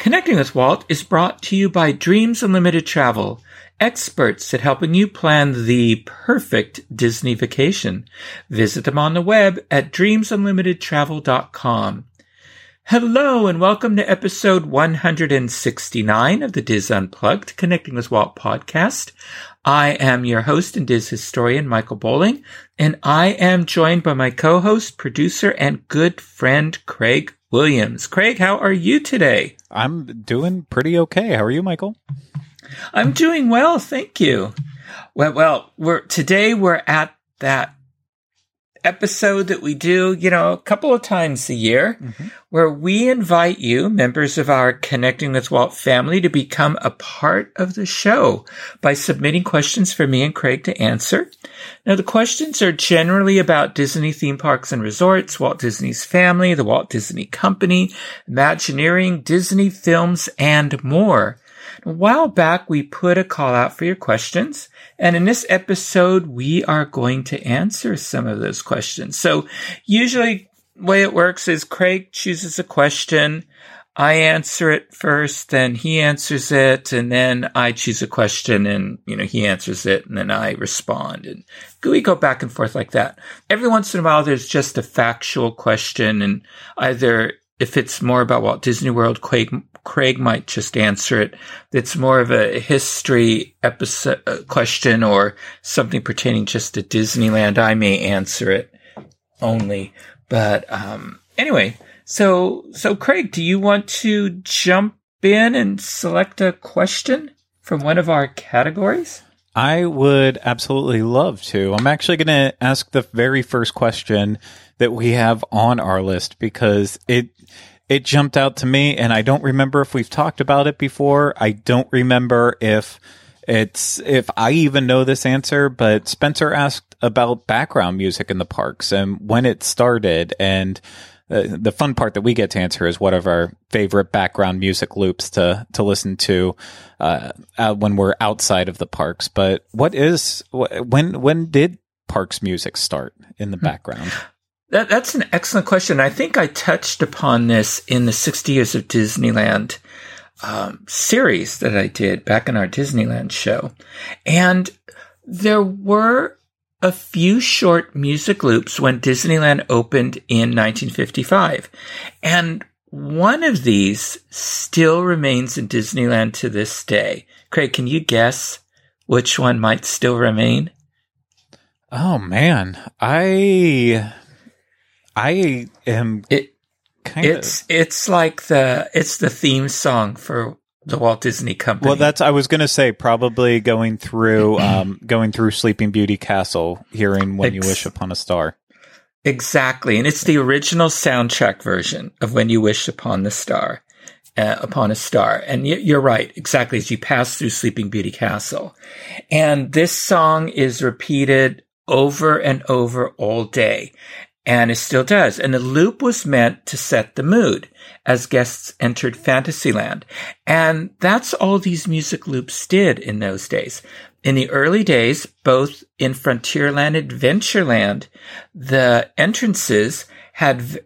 Connecting with Walt is brought to you by Dreams Unlimited Travel, experts at helping you plan the perfect Disney vacation. Visit them on the web at dreamsunlimitedtravel.com. Hello and welcome to episode 169 of the Diz Unplugged Connecting with Walt podcast. I am your host and Diz historian, Michael Bowling, and I am joined by my co-host, producer, and good friend, Craig Williams. Craig, how are you today? I'm doing pretty okay. How are you, Michael? I'm doing well, thank you. Well, we're at that episode that we do, a couple of times a year, where we invite you, members of our Connecting with Walt family, to become a part of the show by submitting questions for me and Craig to answer. Now, the questions are generally about Disney theme parks and resorts, Walt Disney's family, the Walt Disney Company, Imagineering, Disney films, and more. A while back, we put a call out for your questions, and in this episode, we are going to answer some of those questions. So usually the way it works is Craig chooses a question, I answer it first, then he answers it, and then I choose a question, and he answers it, and then I respond. And we go back and forth like that. Every once in a while, there's just a factual question, and either if it's more about Walt Disney World, Craig might just answer it. It's more of a history episode question or something pertaining just to Disneyland. I may answer it only. But anyway, so Craig, do you want to jump in and select a question from one of our categories? I would absolutely love to. I'm actually going to ask the very first question that we have on our list because it jumped out to me, and I don't remember if we've talked about it before. I don't remember if I even know this answer, but Spencer asked about background music in the parks and when it started, and the fun part that we get to answer is what are our favorite background music loops to listen to when we're outside of the parks. But when did parks music start in the background? That's an excellent question. I think I touched upon this in the 60 Years of Disneyland series that I did back in our Disneyland show. And there were a few short music loops when Disneyland opened in 1955. And one of these still remains in Disneyland to this day. Craig, can you guess which one might still remain? Oh, man. I am. It's the theme song for the Walt Disney Company. Well, I was going to say probably going through Sleeping Beauty Castle, hearing When You Wish Upon a Star. Exactly, and it's the original soundtrack version of When You Wish Upon a Star. And you're right, exactly. As you pass through Sleeping Beauty Castle, and this song is repeated over and over all day. And it still does. And the loop was meant to set the mood as guests entered Fantasyland. And that's all these music loops did in those days. In the early days, both in Frontierland and Adventureland, the entrances had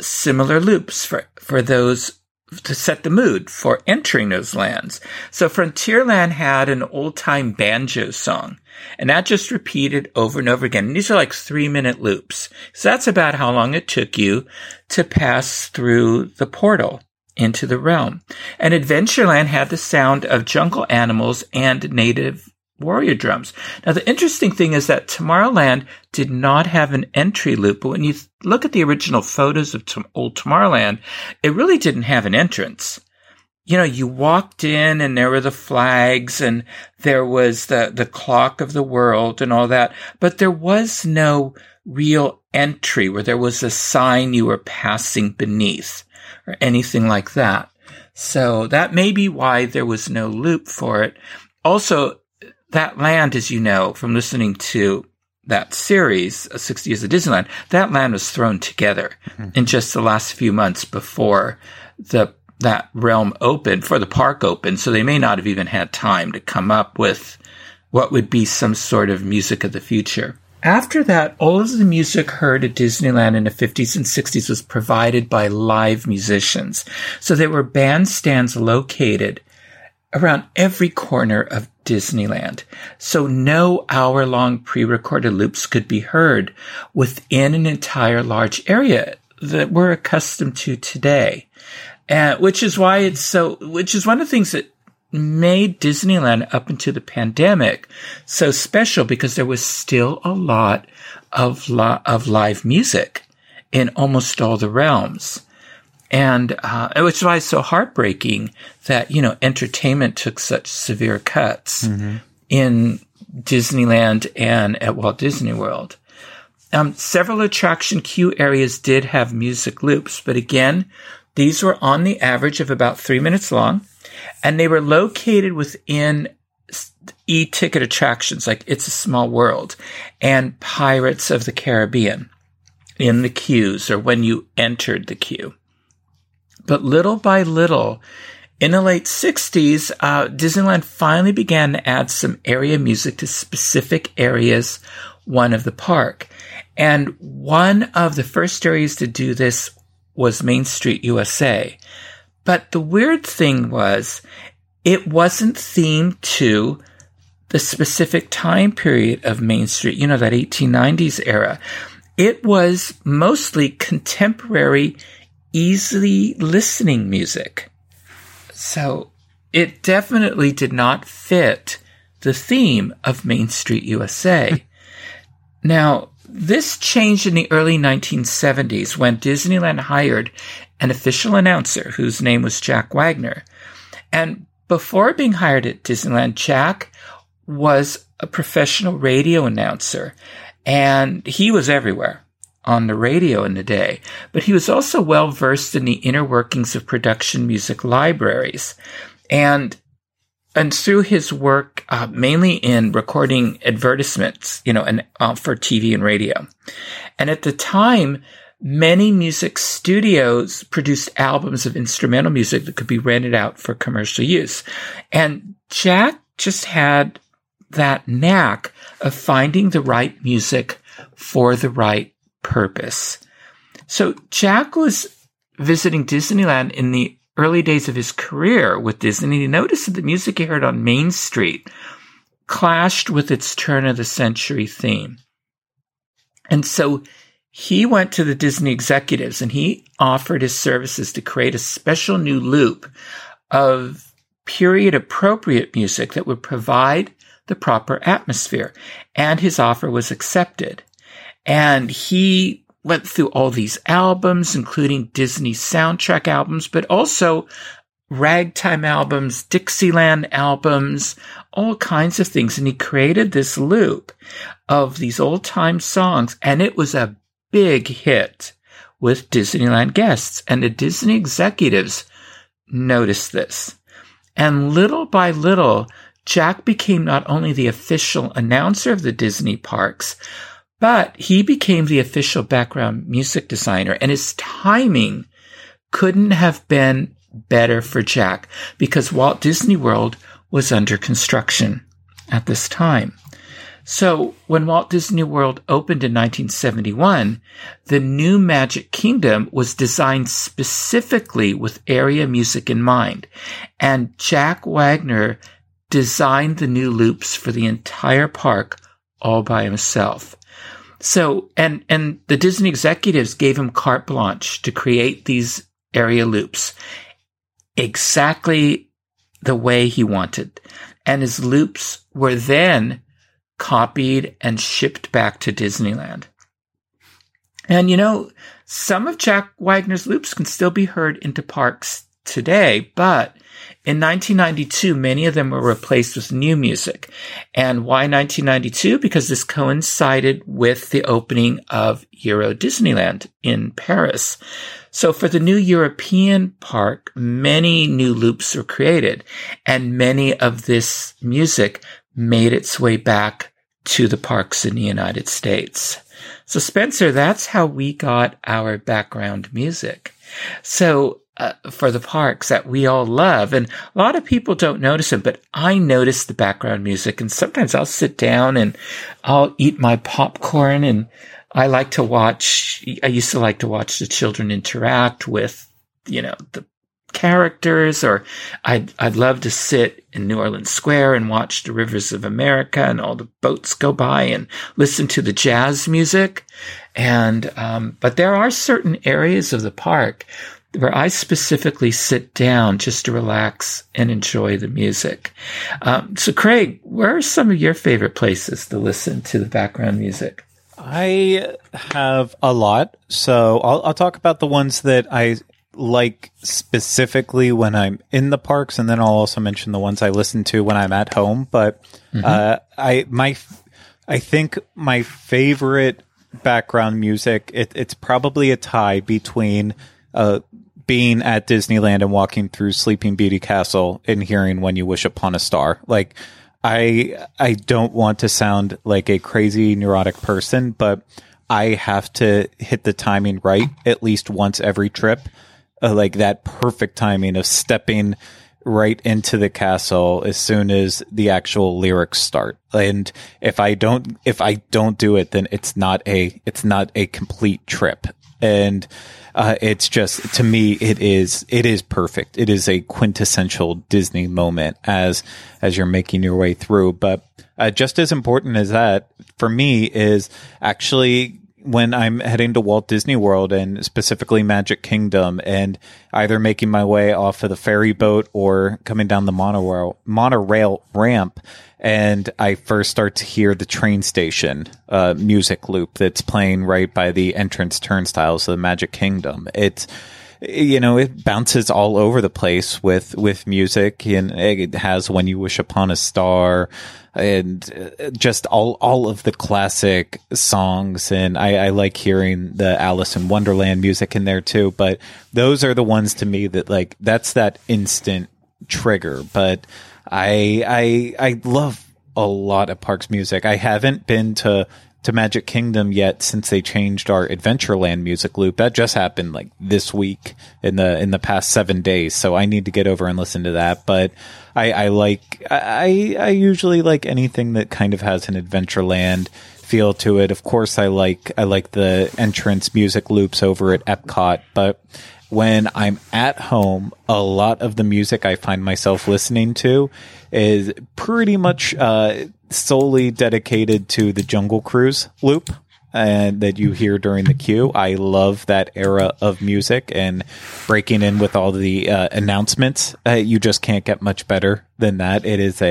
similar loops for those to set the mood for entering those lands. So Frontierland had an old-time banjo song, and that just repeated over and over again. And these are like 3-minute loops. So that's about how long it took you to pass through the portal into the realm. And Adventureland had the sound of jungle animals and native warrior drums. Now, the interesting thing is that Tomorrowland did not have an entry loop, but when you look at the original photos of old Tomorrowland, it really didn't have an entrance. You walked in and there were the flags and there was the clock of the world and all that, but there was no real entry where there was a sign you were passing beneath or anything like that. So that may be why there was no loop for it. Also, that land, as you know, from listening to that series, 60 Years of Disneyland, that land was thrown together in just the last few months before that realm opened, before the park opened. So they may not have even had time to come up with what would be some sort of music of the future. After that, all of the music heard at Disneyland in the 50s and 60s was provided by live musicians. So there were bandstands located around every corner of Disneyland. So no hour-long pre-recorded loops could be heard within an entire large area that we're accustomed to today. Which is one of the things that made Disneyland up into the pandemic so special, because there was still a lot of live music in almost all the realms. And which was so heartbreaking that, you know, entertainment took such severe cuts in Disneyland and at Walt Disney World. Several attraction queue areas did have music loops, but again, these were on the average of about 3 minutes long, and they were located within e-ticket attractions like It's a Small World and Pirates of the Caribbean in the queues or when you entered the queue. But little by little, in the late 60s, Disneyland finally began to add some area music to specific areas, one of the park. And one of the first areas to do this was Main Street USA. But the weird thing was, it wasn't themed to the specific time period of Main Street, you know, that 1890s era. It was mostly contemporary, easily listening music. So it definitely did not fit the theme of Main Street USA. Now, this changed in the early 1970s when Disneyland hired an official announcer whose name was Jack Wagner. And before being hired at Disneyland, Jack was a professional radio announcer, and he was everywhere on the radio in the day. But he was also well-versed in the inner workings of production music libraries. And through his work, mainly in recording advertisements, you know, and for TV and radio. And at the time, many music studios produced albums of instrumental music that could be rented out for commercial use. And Jack just had that knack of finding the right music for the right purpose. So Jack was visiting Disneyland in the early days of his career with Disney, he noticed that the music he heard on Main Street clashed with its turn-of-the-century theme. And so he went to the Disney executives, and he offered his services to create a special new loop of period-appropriate music that would provide the proper atmosphere. And his offer was accepted. And he went through all these albums, including Disney soundtrack albums, but also ragtime albums, Dixieland albums, all kinds of things. And he created this loop of these old-time songs, and it was a big hit with Disneyland guests. And the Disney executives noticed this. And little by little, Jack became not only the official announcer of the Disney parks, but he became the official background music designer, and his timing couldn't have been better for Jack because Walt Disney World was under construction at this time. So when Walt Disney World opened in 1971, the new Magic Kingdom was designed specifically with area music in mind, and Jack Wagner designed the new loops for the entire park all by himself. So, and the Disney executives gave him carte blanche to create these area loops exactly the way he wanted. And his loops were then copied and shipped back to Disneyland. And, you know, some of Jack Wagner's loops can still be heard into parks today, but in 1992, many of them were replaced with new music. And why 1992? Because this coincided with the opening of Euro Disneyland in Paris. So for the new European park, many new loops were created, and many of this music made its way back to the parks in the United States. So, Spencer, that's how we got our background music. So, for the parks that we all love, and a lot of people don't notice them, but I notice the background music, and sometimes I'll sit down and I'll eat my popcorn, and I used to like to watch the children interact with, the characters, or I'd love to sit in New Orleans Square and watch the Rivers of America and all the boats go by and listen to the jazz music. And but there are certain areas of the park where I specifically sit down just to relax and enjoy the music. So Craig, where are some of your favorite places to listen to the background music? I have a lot, so I'll talk about the ones that I like specifically when I'm in the parks, and then I'll also mention the ones I listen to when I'm at home. But I think my favorite background music, it's probably a tie between being at Disneyland and walking through Sleeping Beauty Castle and hearing When You Wish Upon a Star. Like, I don't want to sound like a crazy neurotic person, but I have to hit the timing right at least once every trip. Like that perfect timing of stepping right into the castle as soon as the actual lyrics start. And if I don't do it, then it's not a complete trip. And it's just, to me, it is perfect. It is a quintessential Disney moment as you're making your way through. But just as important as that for me is actually when I'm heading to Walt Disney World, and specifically Magic Kingdom, and either making my way off of the ferry boat or coming down the monorail ramp, and I first start to hear the train station music loop that's playing right by the entrance turnstiles of the Magic Kingdom. It bounces all over the place with music, and it has When You Wish Upon a Star and just all of the classic songs. And I like hearing the Alice in Wonderland music in there too. But those are the ones to me that, like, that's that instant trigger. But I love a lot of parks music. I haven't been to Magic Kingdom yet since they changed our Adventureland music loop. That just happened like this week in the past 7 days. So I need to get over and listen to that. But I usually like anything that kind of has an Adventureland feel to it. Of course, I like the entrance music loops over at Epcot, but when I'm at home, a lot of the music I find myself listening to is pretty much solely dedicated to the Jungle Cruise loop and that you hear during the queue. I love that era of music, and breaking in with all the announcements, you just can't get much better than that. It's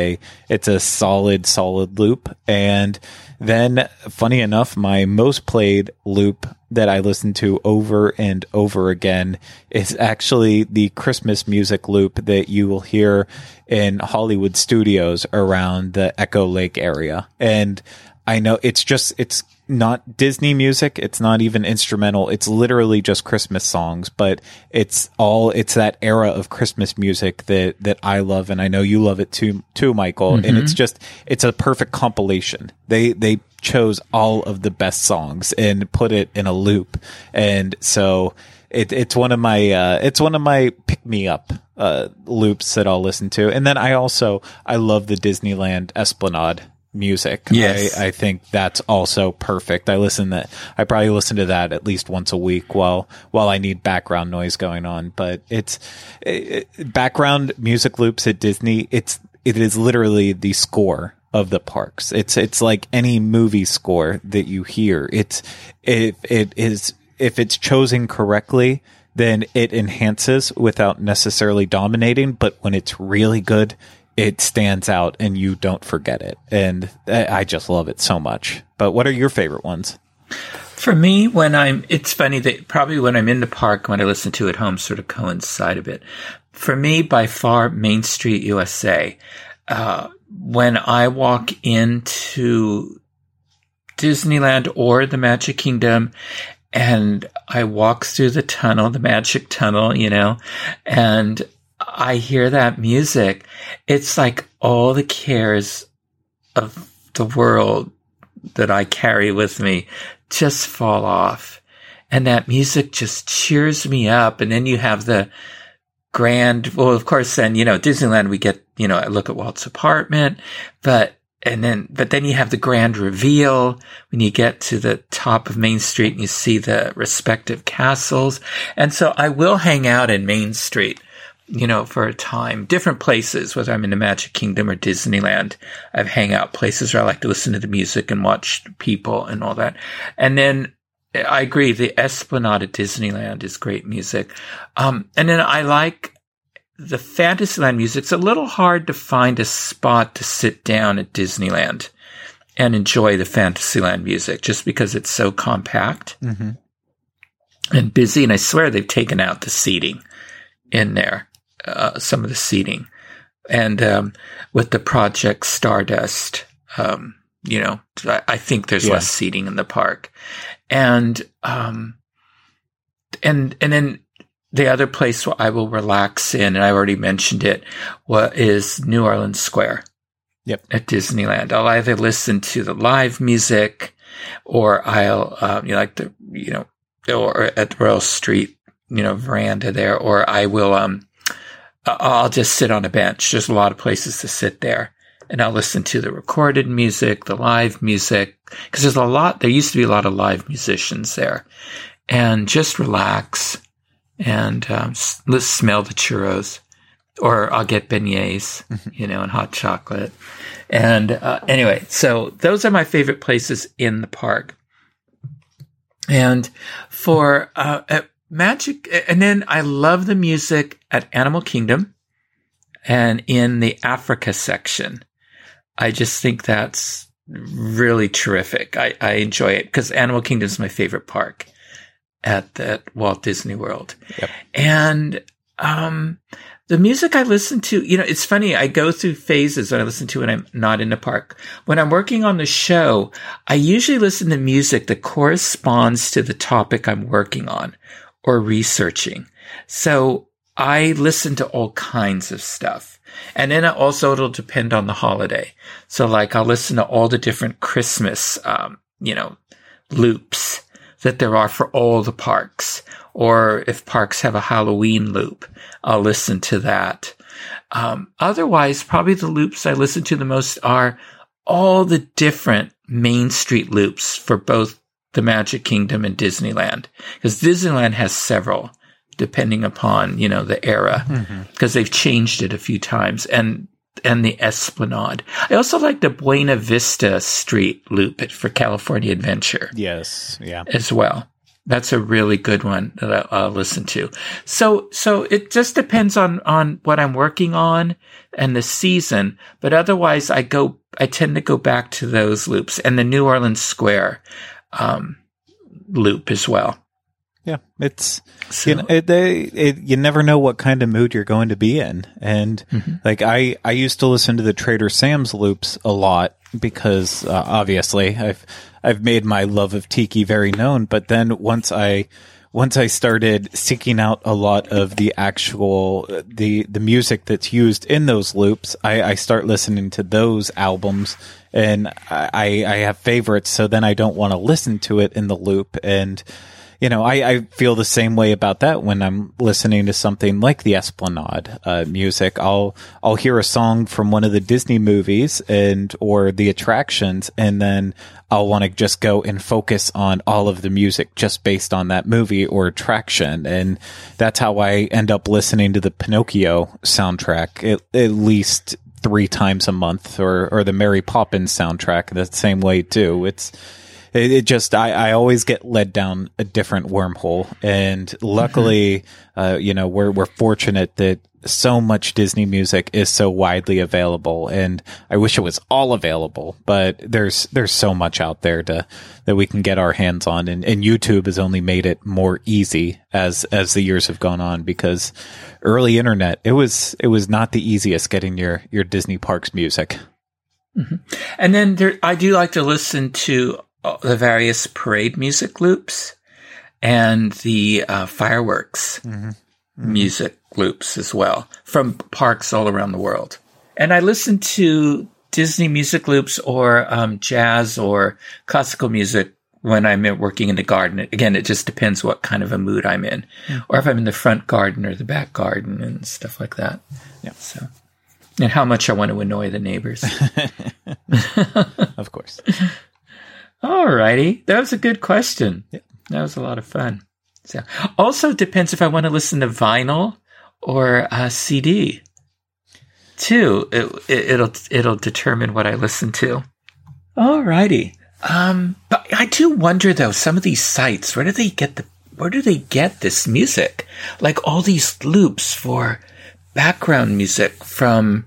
a solid loop. And then, funny enough, my most played loop that I listen to over and over again is actually the Christmas music loop that you will hear in Hollywood Studios around the Echo Lake area. And I know it's not Disney music. It's not even instrumental. It's literally just Christmas songs, but it's that era of Christmas music that I love. And I know you love it too, Michael. Mm-hmm. And it's a perfect compilation. They chose all of the best songs and put it in a loop. And so it's one of my pick me up loops that I'll listen to. And then I love the Disneyland Esplanade music. Yes. I think that's also perfect. I probably listen to that at least once a week while I need background noise going on. But background music loops at Disney, it is literally the score of the parks. It's like any movie score that you hear. If it's chosen correctly, then it enhances without necessarily dominating, but when it's really good, it stands out and you don't forget it. And I just love it so much. But what are your favorite ones? For me, it's funny that probably when I'm in the park, when I listen to at home sort of coincide a bit. For me, by far, Main Street USA. When I walk into Disneyland or the Magic Kingdom, and I walk through the tunnel, the magic tunnel, and I hear that music, it's like all the cares of the world that I carry with me just fall off. And that music just cheers me up. And then you have the grand, well, of course, then, you know, Disneyland, we get, you know, a look at Walt's apartment, but then you have the grand reveal when you get to the top of Main Street and you see the respective castles. And so I will hang out in Main Street, you know, for a time, different places, whether I'm in the Magic Kingdom or Disneyland. I've hangout places where I like to listen to the music and watch people and all that. And then I agree, the Esplanade at Disneyland is great music. And then I like the Fantasyland music. It's a little hard to find a spot to sit down at Disneyland and enjoy the Fantasyland music just because it's so compact and busy. And I swear they've taken out the seating in there. Some of the seating, and with the Project Stardust, you know, I think there's less seating in the park, and then the other place where I will relax in, and I already mentioned it, is New Orleans Square. Yep, at Disneyland, I'll either listen to the live music, or I'll or at Royal Street, veranda there, or I will I'll just sit on a bench. There's a lot of places to sit there, and I'll listen to the recorded music, the live music, because there's a lot. There used to be a lot of live musicians there, and just relax and let's smell the churros, or I'll get beignets, and hot chocolate. And anyway, so those are my favorite places in the park. And for Magic, and then I love the music at Animal Kingdom and in the Africa section. I just think that's really terrific. I enjoy it because Animal Kingdom is my favorite park at Walt Disney World. Yep. And the music I listen to, it's funny. I go through phases when I listen to when I'm not in the park. When I'm working on the show, I usually listen to music that corresponds to the topic I'm working on or researching. So I listen to all kinds of stuff. And then also it'll depend on the holiday. So like I'll listen to all the different Christmas, loops that there are for all the parks. Or if parks have a Halloween loop, I'll listen to that. Otherwise, probably the loops I listen to the most are all the different Main Street loops for both the Magic Kingdom and Disneyland, because Disneyland has several depending upon, the era, because they've changed it a few times, and the Esplanade. I also like the Buena Vista Street loop for California Adventure. Yes. Yeah. As well. That's a really good one that I'll listen to. So it just depends on what I'm working on and the season. But otherwise I tend to go back to those loops and the New Orleans Square loop as well. Yeah, it's so, you never know what kind of mood you're going to be in, and like I used to listen to the Trader Sam's loops a lot because obviously I've made my love of tiki very known. But then once I started seeking out a lot of the actual the music that's used in those loops, I start listening to those albums, and I have favorites. So then I don't want to listen to it in the loop. And I feel the same way about that when I'm listening to something like the Esplanade music. I'll hear a song from one of the Disney movies or the attractions, and then I'll want to just go and focus on all of the music just based on that movie or attraction. And that's how I end up listening to the Pinocchio soundtrack at least 3 times a month, or the Mary Poppins soundtrack the same way too. It just, I always get led down a different wormhole, and luckily, we're fortunate that so much Disney music is so widely available, and I wish it was all available, but there's so much out there that we can get our hands on, and YouTube has only made it more easy as the years have gone on, because early internet, it was not the easiest getting your Disney parks music. And then I do like to listen to the various parade music loops and the fireworks music loops as well from parks all around the world. And I listen to Disney music loops or jazz or classical music when I'm working in the garden. Again, it just depends what kind of a mood I'm in, or if I'm in the front garden or the back garden and stuff like that. Yeah. So, and how much I want to annoy the neighbors. Of course. All righty. That was a good question. Yeah. That was a lot of fun. So, also depends if I want to listen to vinyl or a CD too. It'll determine what I listen to. All righty. But I do wonder though, some of these sites, where do they get this music? Like all these loops for background music from,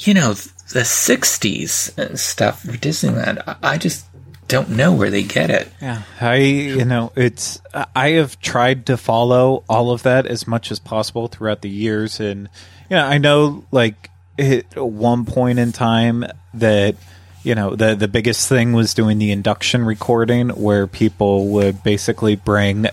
you know, the 60s and stuff for Disneyland. I just don't know where they get it. Yeah. I have tried to follow all of that as much as possible throughout the years. And, you know, I know like at one point in time that, you know, the biggest thing was doing the induction recording where people would basically bring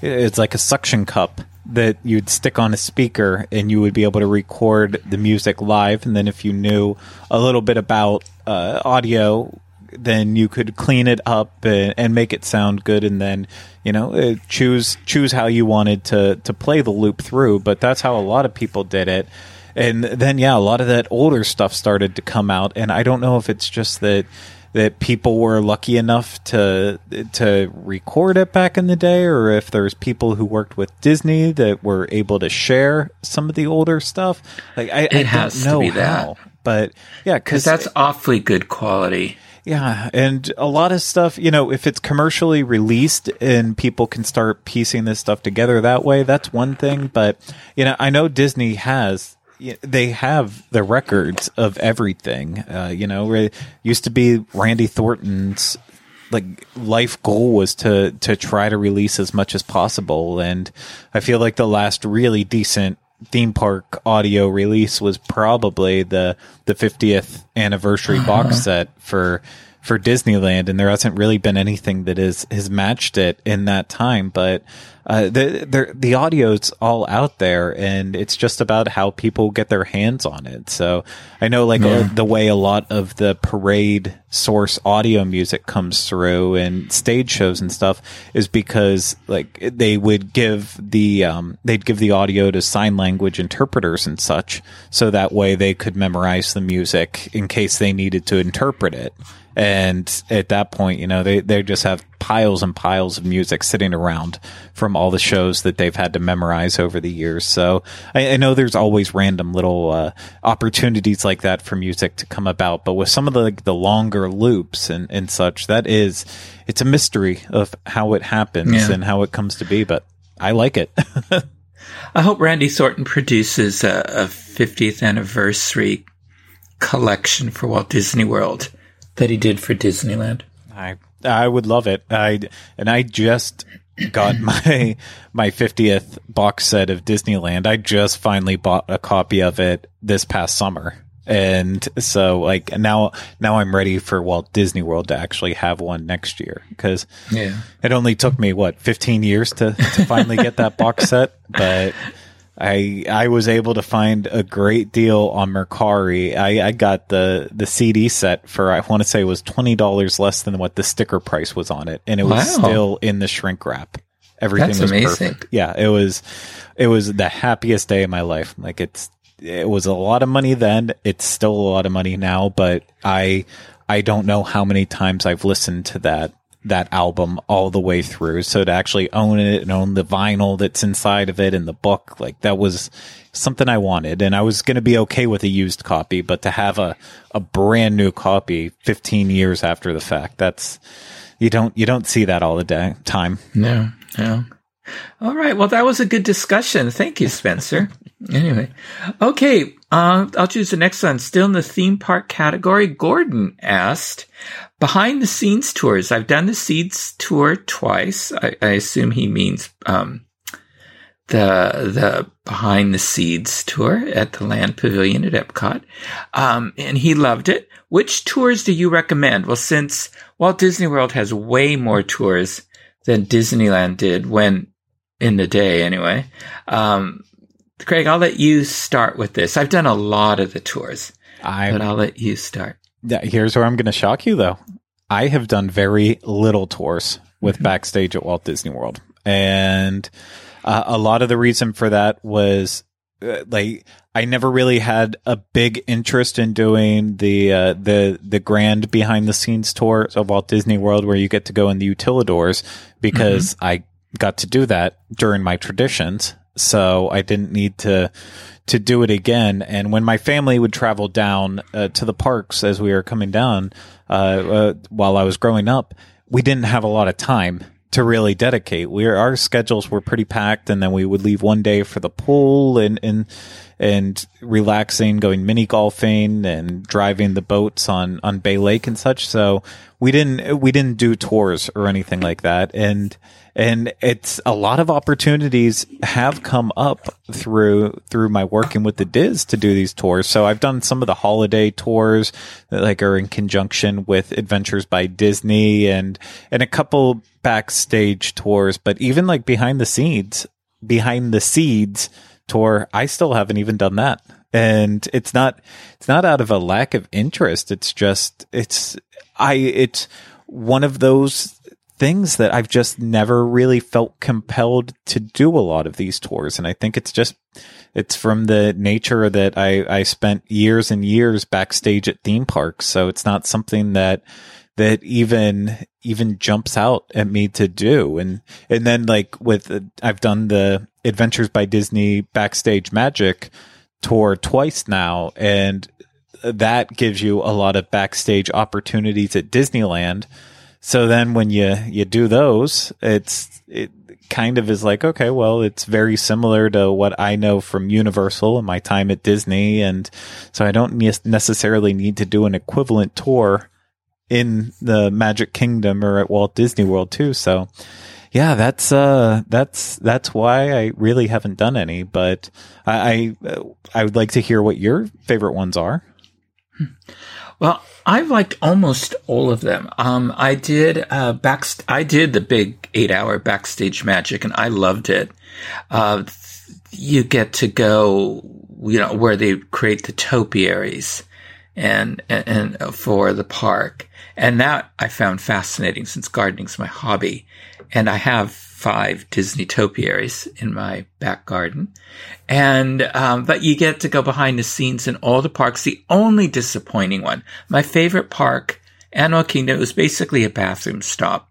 it's like a suction cup that you'd stick on a speaker and you would be able to record the music live. And then if you knew a little bit about audio, then you could clean it up and make it sound good, and then, you know, choose how you wanted to play the loop through. But that's how a lot of people did it. And then, yeah, a lot of that older stuff started to come out. And I don't know if it's just that people were lucky enough to record it back in the day, or if there's people who worked with Disney that were able to share some of the older stuff. Like I don't know how, but yeah, because that's awfully good quality. Yeah, and a lot of stuff, you know, if it's commercially released and people can start piecing this stuff together that way, that's one thing. But, you know, I know Disney they have the records of everything. You know, it used to be Randy Thornton's, like, life goal was to try to release as much as possible. And I feel like the last really decent theme park audio release was probably the 50th anniversary box set for Disneyland, and there hasn't really been anything that has matched it in that time. But the audio's all out there, and it's just about how people get their hands on it. So I know, like, the way a lot of the parade source audio music comes through and stage shows and stuff is because, like, they would give the audio to sign language interpreters and such, so that way they could memorize the music in case they needed to interpret it. And at that point, you know, they just have piles and piles of music sitting around from all the shows that they've had to memorize over the years. So I know there's always random little opportunities like that for music to come about. But with some of the longer loops and such, it's a mystery of how it happens and how it comes to be. But I like it. I hope Randy Thornton produces a 50th anniversary collection for Walt Disney World that he did for Disneyland. I would love it. I just got my 50th box set of Disneyland. I just finally bought a copy of it this past summer. And so, like, now I'm ready for Walt Disney World to actually have one next year, because it only took me, 15 years to finally get that box set. But I was able to find a great deal on Mercari. I got the CD set for, I want to say it was $20 less than what the sticker price was on it. And it was still in the shrink wrap. Everything was amazing. Perfect. Yeah, it was the happiest day of my life. Like, it was a lot of money then. It's still a lot of money now, but I don't know how many times I've listened to that album all the way through. So to actually own it and own the vinyl that's inside of it and the book, like, that was something I wanted. And I was going to be okay with a used copy, but to have a brand new copy 15 years after the fact, that's, you don't see that all the time. No. All right. Well, that was a good discussion. Thank you, Spencer. Anyway. Okay. I'll choose the next one. Still in the theme park category, Gordon asked, behind the scenes tours. I've done the seeds tour twice. I assume he means the behind the seeds tour at the Land Pavilion at Epcot. And he loved it. Which tours do you recommend? Well, since Walt Disney World has way more tours than Disneyland did when in the day anyway. Craig, I'll let you start with this. I've done a lot of the tours. But I'll let you start. Here's where I'm going to shock you, though. I have done very little tours with Backstage at Walt Disney World. And a lot of the reason for that was, I never really had a big interest in doing the grand behind the scenes tour of Walt Disney World, where you get to go in the utilidors, because I got to do that during my traditions. So I didn't need to do it again. And when my family would travel down to the parks as we were coming down while I was growing up, we didn't have a lot of time to really dedicate. Our schedules were pretty packed, and then we would leave one day for the pool and relaxing, going mini golfing and driving the boats on Bay Lake and such. So we didn't do tours or anything like that. And it's a lot of opportunities have come up through my working with the Diz to do these tours. So I've done some of the holiday tours that are in conjunction with Adventures by Disney and a couple backstage tours, but even behind the seeds tour, I still haven't even done that. And it's not out of a lack of interest. It's just, it's one of those things that I've just never really felt compelled to do a lot of these tours. And I think it's from the nature that I spent years and years backstage at theme parks. So it's not something that even jumps out at me to do. And then I've done the Adventures by Disney Backstage Magic tour twice now. And that gives you a lot of backstage opportunities at Disneyland. So then when you do those, it kind of is okay, well, it's very similar to what I know from Universal and my time at Disney. And so I don't necessarily need to do an equivalent tour in the Magic Kingdom or at Walt Disney World too. So yeah, that's why I really haven't done any, but I would like to hear what your favorite ones are. Well, I've liked almost all of them. I did the big 8-hour Backstage Magic, and I loved it. You get to go, where they create the topiaries and for the park, and that I found fascinating since gardening's my hobby, and I have 5 Disney topiaries in my back garden. And, but you get to go behind the scenes in all the parks. The only disappointing one, my favorite park, Animal Kingdom, it was basically a bathroom stop.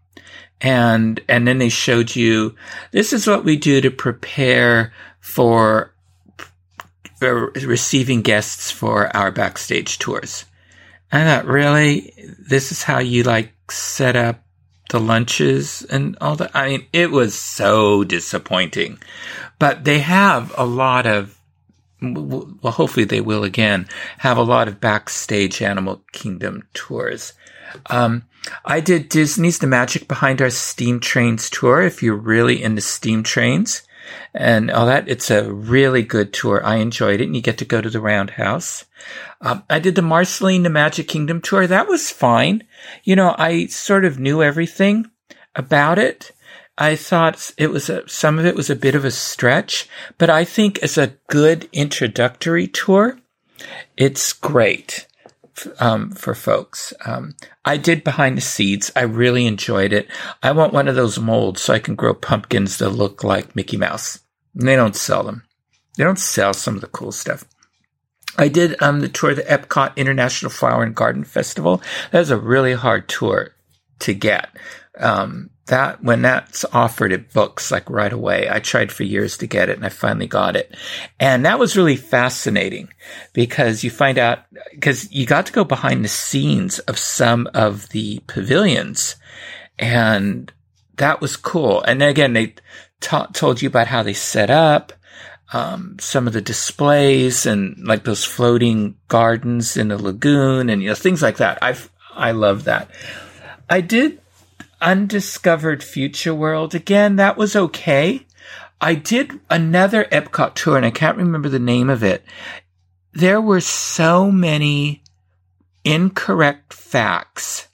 And then they showed you, this is what we do to prepare for receiving guests for our backstage tours. And I thought, really? This is how you set up the lunches and all that. I mean, it was so disappointing. But they have a lot of, well, hopefully they will again, have a lot of backstage Animal Kingdom tours. I did Disney's The Magic Behind Our Steam Trains tour, if you're really into steam trains and all that. It's a really good tour. I enjoyed it, and you get to go to the Roundhouse. I did the Marceline, the Magic Kingdom tour. That was fine. I sort of knew everything about it. I thought it was some of it was a bit of a stretch, but I think as a good introductory tour, it's great for folks. I did Behind the Seeds. I really enjoyed it. I want one of those molds so I can grow pumpkins that look like Mickey Mouse. And they don't sell them. They don't sell some of the cool stuff. I did the tour of the Epcot International Flower and Garden Festival. That was a really hard tour to get. That when that's offered at books, right away, I tried for years to get it, and I finally got it. And that was really fascinating because you got to go behind the scenes of some of the pavilions, and that was cool. And then again, they told you about how they set up. Some of the displays and those floating gardens in the lagoon and, things like that. I love that. I did Undiscovered Future World. Again, that was okay. I did another Epcot tour, and I can't remember the name of it. There were so many incorrect facts.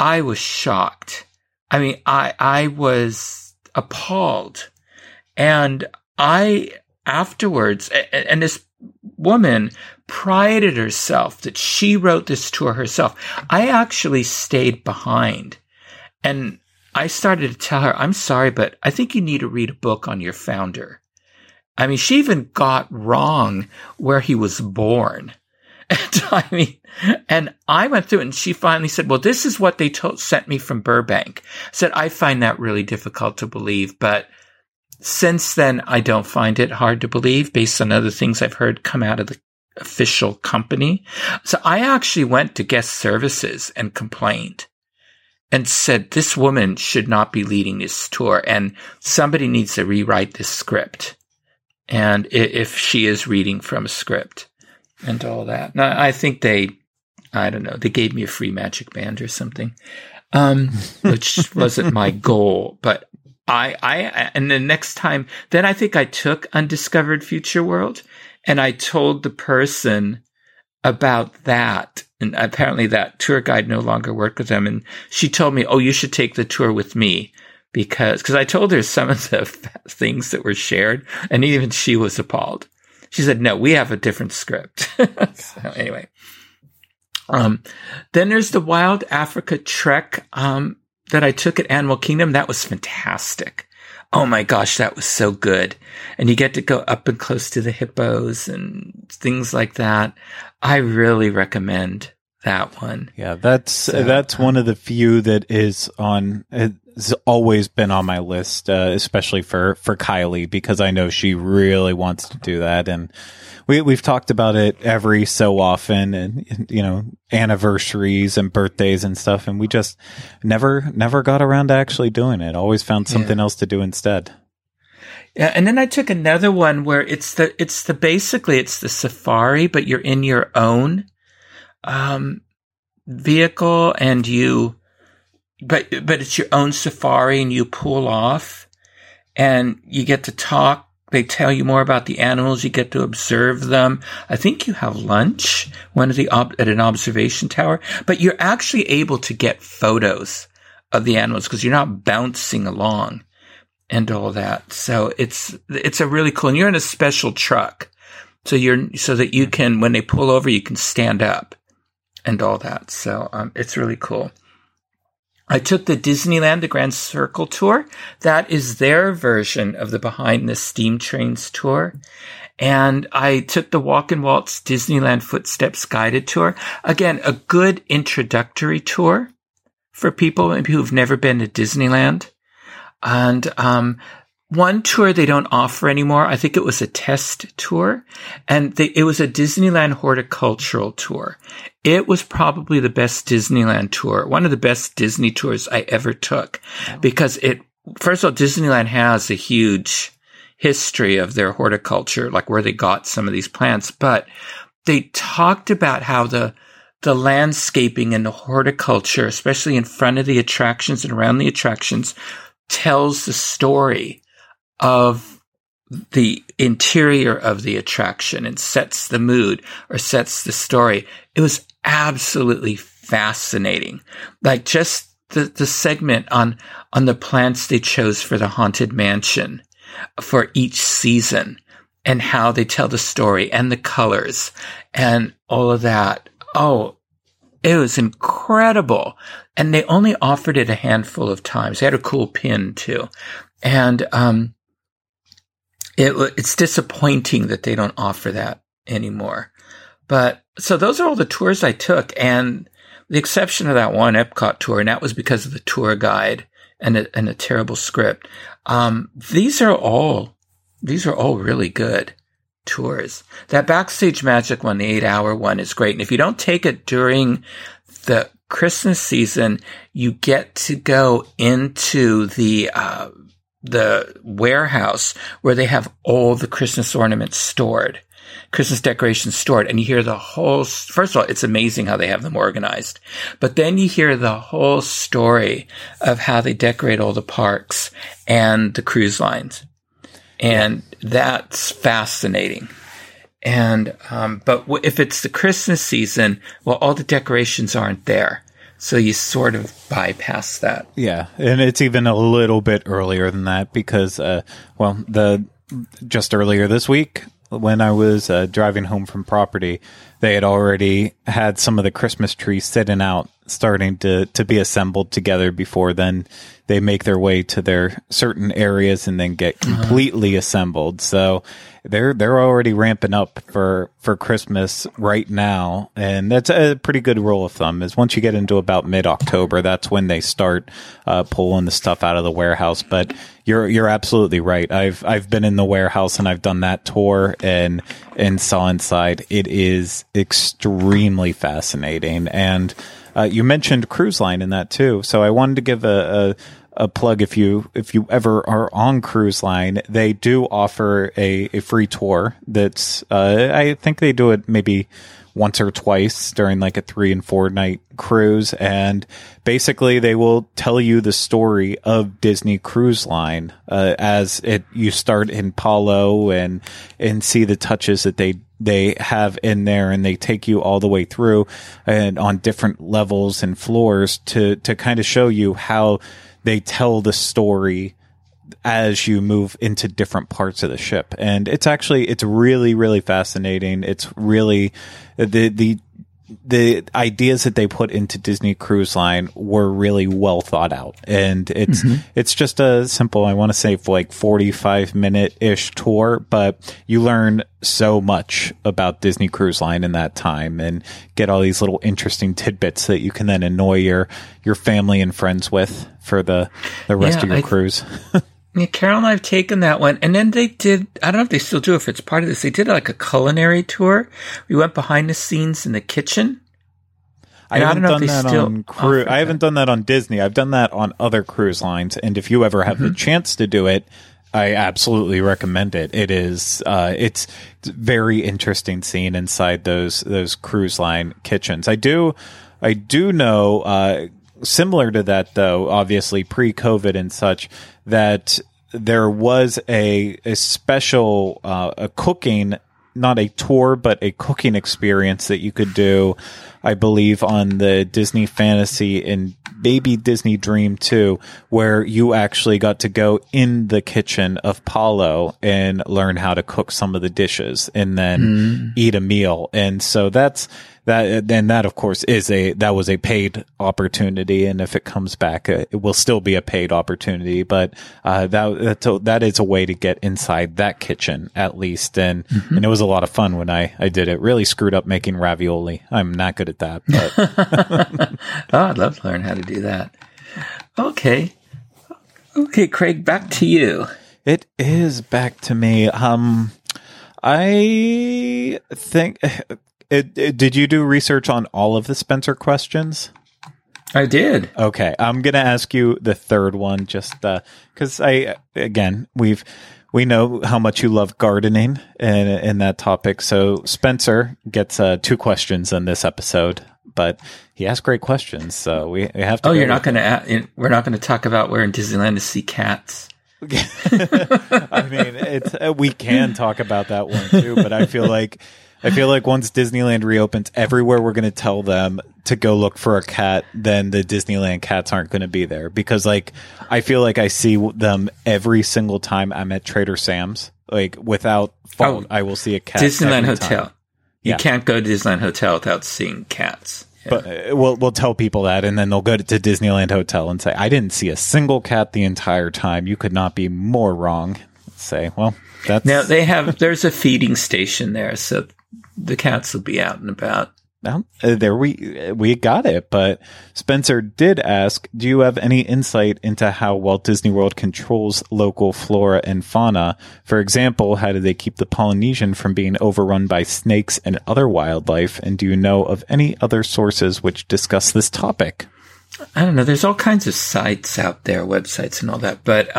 I was shocked. I mean, I was appalled. And afterwards, and this woman prided herself that she wrote this tour herself. I actually stayed behind and I started to tell her, I'm sorry, but I think you need to read a book on your founder. I mean, she even got wrong where he was born. And I mean, and I went through it and she finally said, well, this is what they sent me from Burbank. I said, I find that really difficult to believe, but since then, I don't find it hard to believe based on other things I've heard come out of the official company. So I actually went to guest services and complained and said, this woman should not be leading this tour and somebody needs to rewrite this script. And if she is reading from a script and all that. Now, I think they gave me a free magic band or something, which wasn't my goal, but and the next time, then I think I took Undiscovered Future World and I told the person about that. And apparently that tour guide no longer worked with them. And she told me, oh, you should take the tour with me because I told her some of the things that were shared and even she was appalled. She said, no, we have a different script. So anyway, then there's the Wild Africa Trek, that I took at Animal Kingdom. That was fantastic. Oh my gosh, that was so good. And you get to go up and close to the hippos and things like that. I really recommend that one. Yeah, that's one of the few that has always been on my list, especially for Kylie, because I know she really wants to do that. And we've talked about it every so often and, you know, anniversaries and birthdays and stuff. And we just never got around to actually doing it. Always found something else to do instead. Yeah. And then I took another one where it's the safari, but you're in your own, vehicle and but it's your own safari and you pull off and you get to talk. They tell you more about the animals. You get to observe them. I think you have lunch at an observation tower, but you're actually able to get photos of the animals because you're not bouncing along and all that. So it's a really cool, and you're in a special truck. So so that you can, when they pull over, you can stand up and all that. So it's really cool. I took the Disneyland, the Grand Circle Tour. That is their version of the Behind the Steam Trains Tour. And I took the Walk and Waltz Disneyland Footsteps Guided Tour. Again, a good introductory tour for people who've never been to Disneyland. And one tour they don't offer anymore, I think it was a test tour, and it was a Disneyland horticultural tour. It was probably the best Disneyland tour, one of the best Disney tours I ever took, because first of all, Disneyland has a huge history of their horticulture, like where they got some of these plants, but they talked about how the landscaping and the horticulture, especially in front of the attractions and around the attractions, tells the story of the interior of the attraction and sets the mood or sets the story. It was absolutely fascinating. Like just the segment on the plants they chose for the Haunted Mansion for each season and how they tell the story and the colors and all of that. Oh, it was incredible. And they only offered it a handful of times. They had a cool pin too. And, it's disappointing that they don't offer that anymore. But so those are all the tours I took, and the exception of that one Epcot tour, and that was because of the tour guide and a terrible script. These are all really good tours. That Backstage Magic one, the 8-hour one, is great. And if you don't take it during the Christmas season, you get to go into the warehouse where they have all the Christmas ornaments stored, Christmas decorations stored, and you hear the whole, first of all, it's amazing how they have them organized, but then you hear the whole story of how they decorate all the parks and the cruise lines. And that's fascinating. And, but if it's the Christmas season, well, all the decorations aren't there. So you sort of bypass that. Yeah, and it's even a little bit earlier than that because, just earlier this week, when I was driving home from property, they had already had some of the Christmas trees sitting out, starting to be assembled together before then they make their way to their certain areas and then get completely assembled. So they're already ramping up for Christmas right now. And that's a pretty good rule of thumb is once you get into about mid-October, that's when they start pulling the stuff out of the warehouse. But you're absolutely right. I've been in the warehouse and I've done that tour and saw inside. It is extremely fascinating. And you mentioned cruise line in that too, so I wanted to give a plug. If you ever are on cruise line, they do offer a free tour. That's I think they do it maybe once or twice during like a 3 and 4 night cruise, and basically they will tell you the story of Disney Cruise Line as you start in Palo and see the touches that they have in there, and they take you all the way through and on different levels and floors to kind of show you how they tell the story as you move into different parts of the ship. And it's really, really fascinating. It's really the ideas that they put into Disney Cruise Line were really well thought out. And it's just a simple, I want to say like 45 minute ish tour, but you learn so much about Disney Cruise Line in that time and get all these little interesting tidbits that you can then annoy your family and friends with for the rest of your cruise. Yeah, Carol and I have taken that one. And then they did, I don't know if they still do, if it's part of this, they did like a culinary tour. We went behind the scenes in the kitchen. I haven't done that on Disney. I've done that on other cruise lines. And if you ever have the chance to do it, I absolutely recommend it. It is, it's very interesting seeing inside those cruise line kitchens. I do know, similar to that, though, obviously pre-COVID and such, that there was a special a cooking, not a tour, but a cooking experience that you could do, I believe, on the Disney Fantasy and maybe Disney Dream too, where you actually got to go in the kitchen of Palo and learn how to cook some of the dishes and then eat a meal. And so that of course is that was a paid opportunity, and if it comes back, it will still be a paid opportunity. But that is a way to get inside that kitchen at least, and it was a lot of fun when I did it. Really screwed up making ravioli. I'm not good at that. But. Oh, I'd love to learn how to do that. Okay, Craig, back to you. It is back to me. I think. Did you do research on all of the Spencer questions? I did. Okay. I'm going to ask you the third one just because we know how much you love gardening and that topic. So Spencer gets 2 questions in this episode, but he asked great questions. So we have to. Oh, you're not going to. We're not going to talk about where in Disneyland to see cats. I mean, we can talk about that one too, but I feel like once Disneyland reopens, everywhere we're going to tell them to go look for a cat, then the Disneyland cats aren't going to be there. Because, I feel like I see them every single time I'm at Trader Sam's. Without fault, I will see a cat. Disneyland Hotel. You can't go to Disneyland Hotel without seeing cats. Yeah. But we'll tell people that, and then they'll go to Disneyland Hotel and say, I didn't see a single cat the entire time. You could not be more wrong. Say, well, that's... Now, there's a feeding station there, so... The cats will be out and about. Well, there we got it. But Spencer did ask, do you have any insight into how Walt Disney World controls local flora and fauna? For example, how do they keep the Polynesian from being overrun by snakes and other wildlife? And do you know of any other sources which discuss this topic? I don't know. There's all kinds of sites out there, websites and all that, but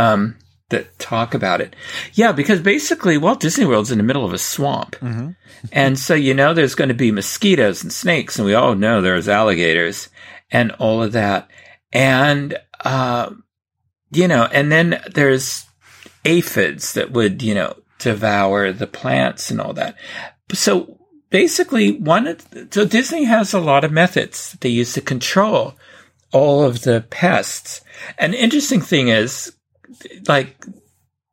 that talk about it. Yeah, because basically Walt Disney World's in the middle of a swamp. And so, there's going to be mosquitoes and snakes, and we all know there's alligators and all of that. And, and then there's aphids that would, devour the plants and all that. So basically, so Disney has a lot of methods that they use to control all of the pests. An interesting thing is,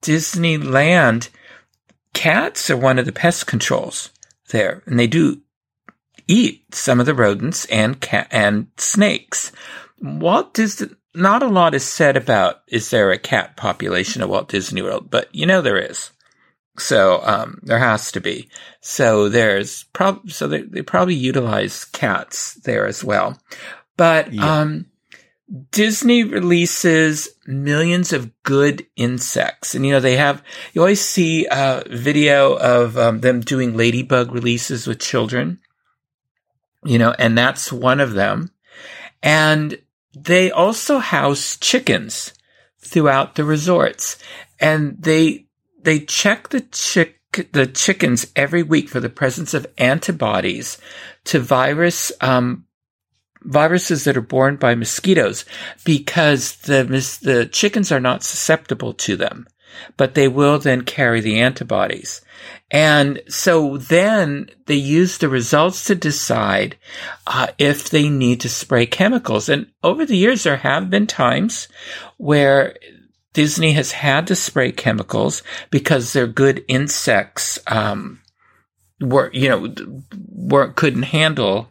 Disneyland Cats are one of the pest controls there, and they do eat some of the rodents and snakes. What is not a lot is said about, is there a cat population at Walt Disney World? But you know there is. So there has to be. So there's they probably utilize cats there as well. But yeah. Disney releases millions of good insects. And, you know, they have, you always see a video of them doing ladybug releases with children, you know, and that's one of them. And they also house chickens throughout the resorts. And they check the chickens every week for the presence of antibodies to viruses that are borne by mosquitoes, because the chickens are not susceptible to them, but they will then carry the antibodies. And so then they use the results to decide if they need to spray chemicals. And over the years, there have been times where Disney has had to spray chemicals because their good insects couldn't handle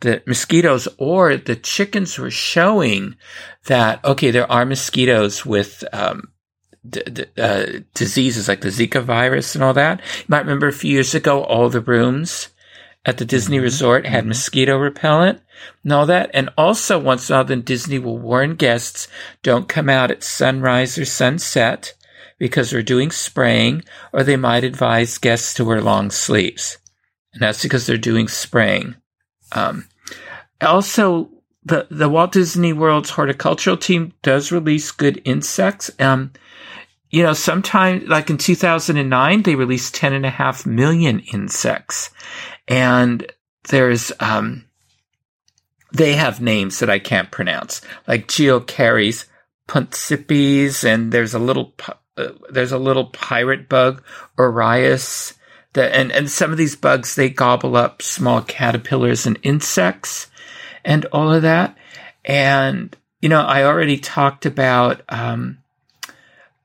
the mosquitoes, or the chickens were showing that, okay, there are mosquitoes with diseases like the Zika virus and all that. You might remember a few years ago, all the rooms at the Disney resort had mosquito repellent and all that. And also once in a while, then Disney will warn guests, don't come out at sunrise or sunset because we're doing spraying, or they might advise guests to wear long sleeves. And that's because they're doing spraying. Also, the Walt Disney World's horticultural team does release good insects. You know, sometimes, like in 2009, they released 10.5 million insects. And there's, they have names that I can't pronounce, like Geocaries, Puncipes, and there's a little pirate bug, Orias. And some of these bugs, they gobble up small caterpillars and insects and all of that. And, you know, I already talked about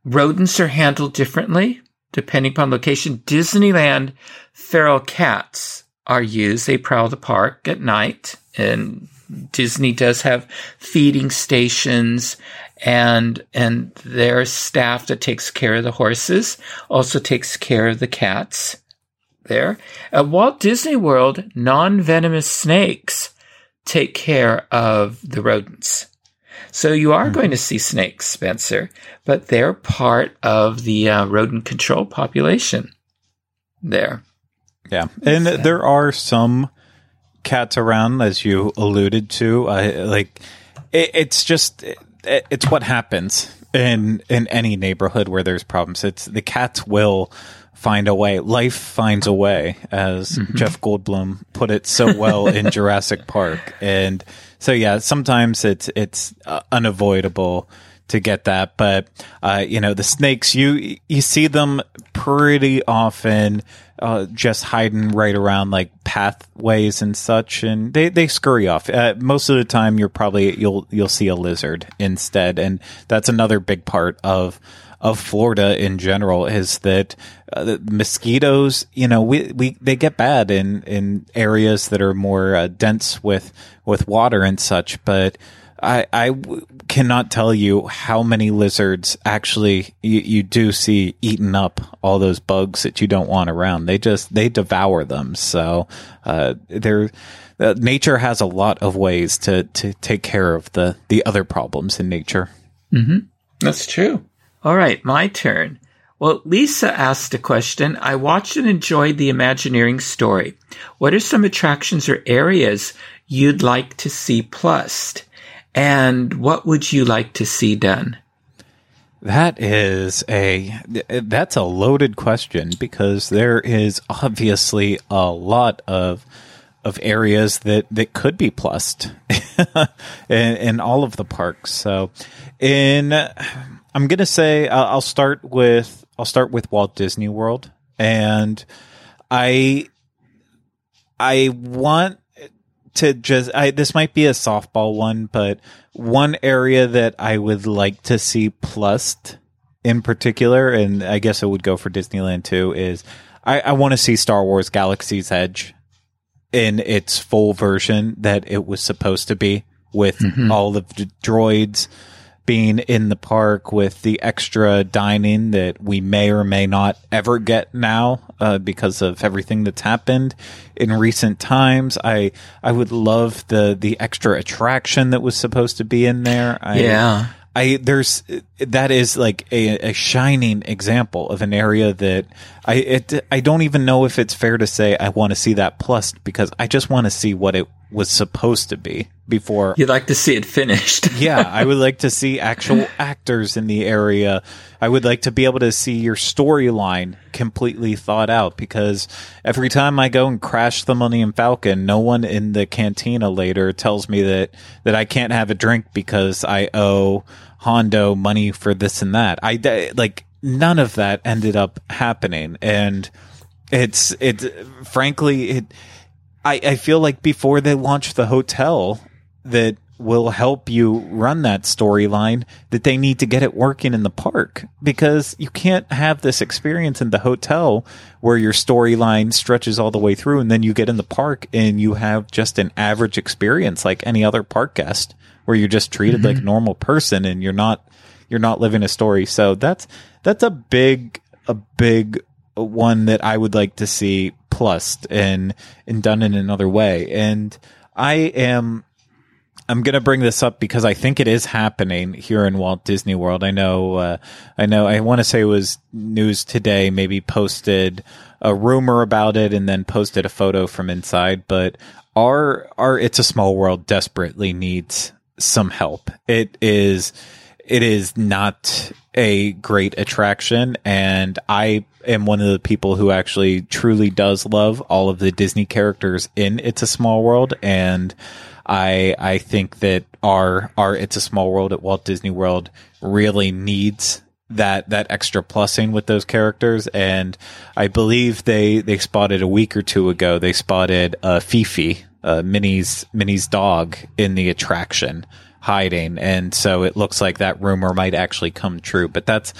rodents are handled differently depending upon location. Disneyland, feral cats are used. They prowl the park at night, and Disney does have feeding stations, and their staff that takes care of the horses also takes care of the cats there. At Walt Disney World, non-venomous snakes take care of the rodents. So you are going to see snakes, Spencer, but they're part of the rodent control population there. Yeah, and there are some cats around, as you alluded to. It's what happens in any neighborhood where there's problems. It's the cats will find a way. Life finds a way, as Jeff Goldblum put it so well in Jurassic Park. And so, yeah, sometimes it's unavoidable to get that. But, you know, the snakes, you see them pretty often just hiding right around like pathways and such. And they scurry off. Most of the time, you'll see a lizard instead. And that's another big part of Florida in general, is that mosquitoes, you know, they get bad in areas that are more dense with water and such. But I cannot tell you how many lizards actually you do see eating up all those bugs that you don't want around. They devour them. So nature has a lot of ways to take care of the other problems in nature. Mm-hmm. That's true. All right, my turn. Well, Lisa asked a question. I watched and enjoyed the Imagineering story. What are some attractions or areas you'd like to see plussed? And what would you like to see done? That's a loaded question, because there is obviously a lot of areas that could be plussed in all of the parks. So I'm going to say I'll start with Walt Disney World, and I want to this might be a softball one, but one area that I would like to see plussed in particular, and I guess it would go for Disneyland too, is I want to see Star Wars Galaxy's Edge in its full version that it was supposed to be, with all of the droids being in the park, with the extra dining that we may or may not ever get now because of everything that's happened in recent times. I would love the extra attraction that was supposed to be in there. That is like a shining example of an area that I don't even know if it's fair to say I want to see that plus, because I just want to see what it was supposed to be before. You'd like to see it finished. Yeah, I would like to see actual actors in the area. I would like to be able to see your storyline completely thought out, because every time I go and crash the Millennium Falcon, no one in the cantina later tells me that I can't have a drink because I owe Hondo money for this and that. Like none of that ended up happening, and I feel like before they launch the hotel that will help you run that storyline, that they need to get it working in the park, because you can't have this experience in the hotel where your storyline stretches all the way through, and then you get in the park and you have just an average experience like any other park guest, where you're just treated like a normal person and you're not living a story. So that's a big one that I would like to see plussed and done in another way. And I'm going to bring this up because I think it is happening here in Walt Disney World. I know. I want to say it was News Today maybe posted a rumor about it and then posted a photo from inside, but our It's a Small World desperately needs some help. It is not a great attraction, and I am one of the people who actually truly does love all of the Disney characters in It's a Small World, and I think that our It's a Small World at Walt Disney World really needs that extra plussing with those characters. And I believe they spotted a week or two ago, they spotted Fifi, Minnie's dog, in the attraction hiding, and so it looks like that rumor might actually come true. But that's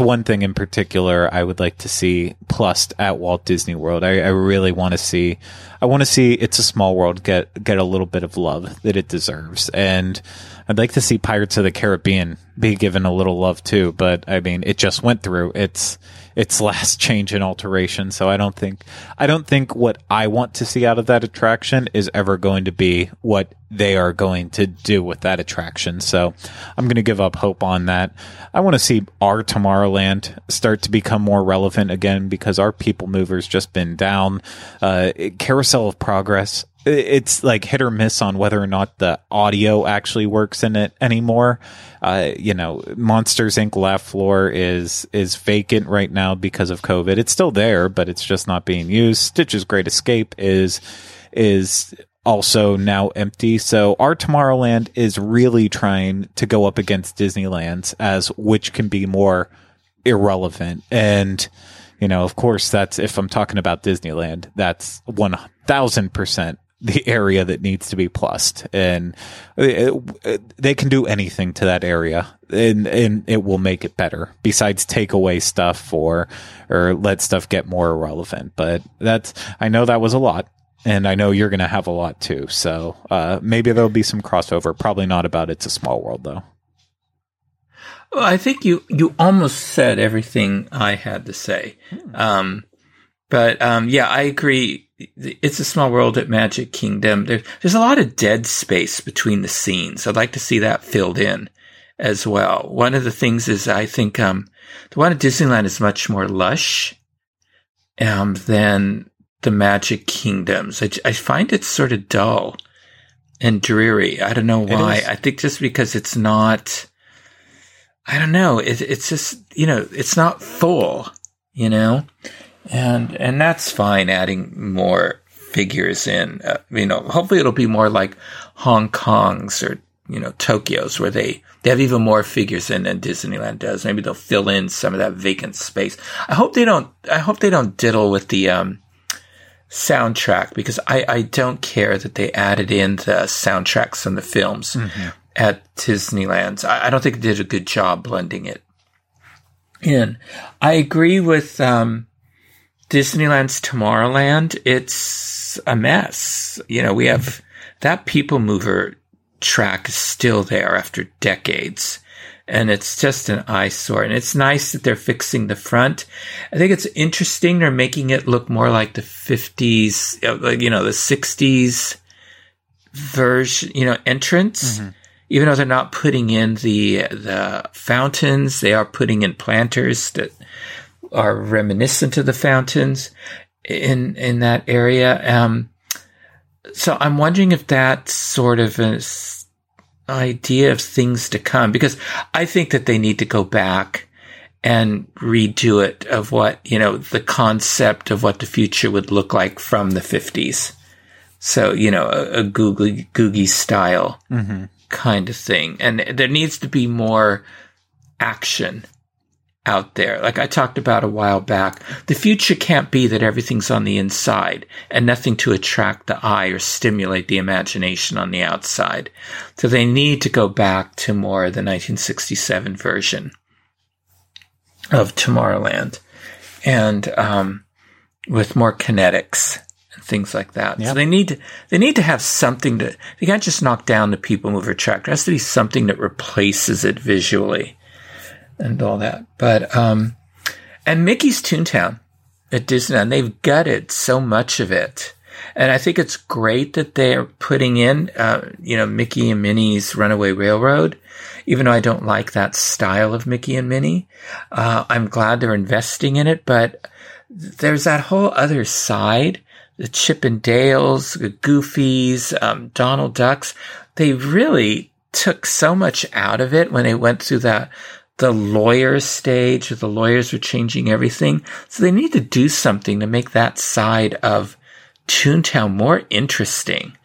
one thing in particular I would like to see plussed at Walt Disney World. I really want to see It's a Small World get a little bit of love that it deserves, and I'd like to see Pirates of the Caribbean be given a little love too. But I mean, it just went through its last change and alteration, so I don't think what I want to see out of that attraction is ever going to be what they are going to do with that attraction. So I'm going to give up hope on that. I want to see our Tomorrowland start to become more relevant again, because our people mover's just been down. Carousel of Progress, it's like hit or miss on whether or not the audio actually works in it anymore. Monsters Inc. Laugh Floor is vacant right now because of COVID. It's still there, but it's just not being used. Stitch's Great Escape is also now empty. So our Tomorrowland is really trying to go up against Disneyland's, as which can be more irrelevant. And of course, that's, if I'm talking about Disneyland, that's 1000% the area that needs to be plussed. And they can do anything to that area, and it will make it better, besides take away stuff or let stuff get more irrelevant. But I know that was a lot, and I know you're going to have a lot too. So maybe there'll be some crossover. Probably not about It's a Small World, though. Well, I think you almost said everything I had to say. But I agree. It's a Small World at Magic Kingdom. There's a lot of dead space between the scenes. I'd like to see that filled in as well. One of the things is, I think the one at Disneyland is much more lush than the Magic Kingdoms. I find it sort of dull and dreary. I don't know why. I think just because it's not... I don't know. It's just, it's not full, and that's fine, adding more figures in. Hopefully it'll be more like Hong Kong's or, Tokyo's, where they have even more figures in than Disneyland does. Maybe they'll fill in some of that vacant space. I hope they don't diddle with the soundtrack, because I don't care that they added in the soundtracks from the films. At Disneyland, I don't think they did a good job blending it. in. I agree with Disneyland's Tomorrowland. It's a mess. You know, we have that people mover track is still there after decades. And it's just an eyesore. And it's nice that they're fixing the front. I think it's interesting they're making it look more like the 50s, you know, the 60s version, you know, entrance. Mm-hmm. Even though they're not putting in the fountains, they are putting in planters that are reminiscent of the fountains in that area. So I'm wondering if that's sort of an idea of things to come, because I think that they need to go back and redo it of what, you know, the concept of what the future would look like from the 50s. So, you know, a googly style mm-hmm. kind of thing. And there needs to be more action out there. Like I talked about a while back, the future can't be that everything's on the inside and nothing to attract the eye or stimulate the imagination on the outside. So they need to go back to more of the 1967 version of Tomorrowland and with more kinetics and things like that. Yep. So they need to have something that they can't just knock down the people mover track. There has to be something that replaces it visually. And all that. But, and Mickey's Toontown at Disneyland, they've gutted so much of it. And I think it's great that they're putting in, you know, Mickey and Minnie's Runaway Railroad, even though I don't like that style of Mickey and Minnie. I'm glad they're investing in it, but there's that whole other side, the Chip and Dales, the Goofies, Donald Ducks. They really took so much out of it when they went through that. The lawyer stage, the lawyers were changing everything. So they need to do something to make that side of Toontown more interesting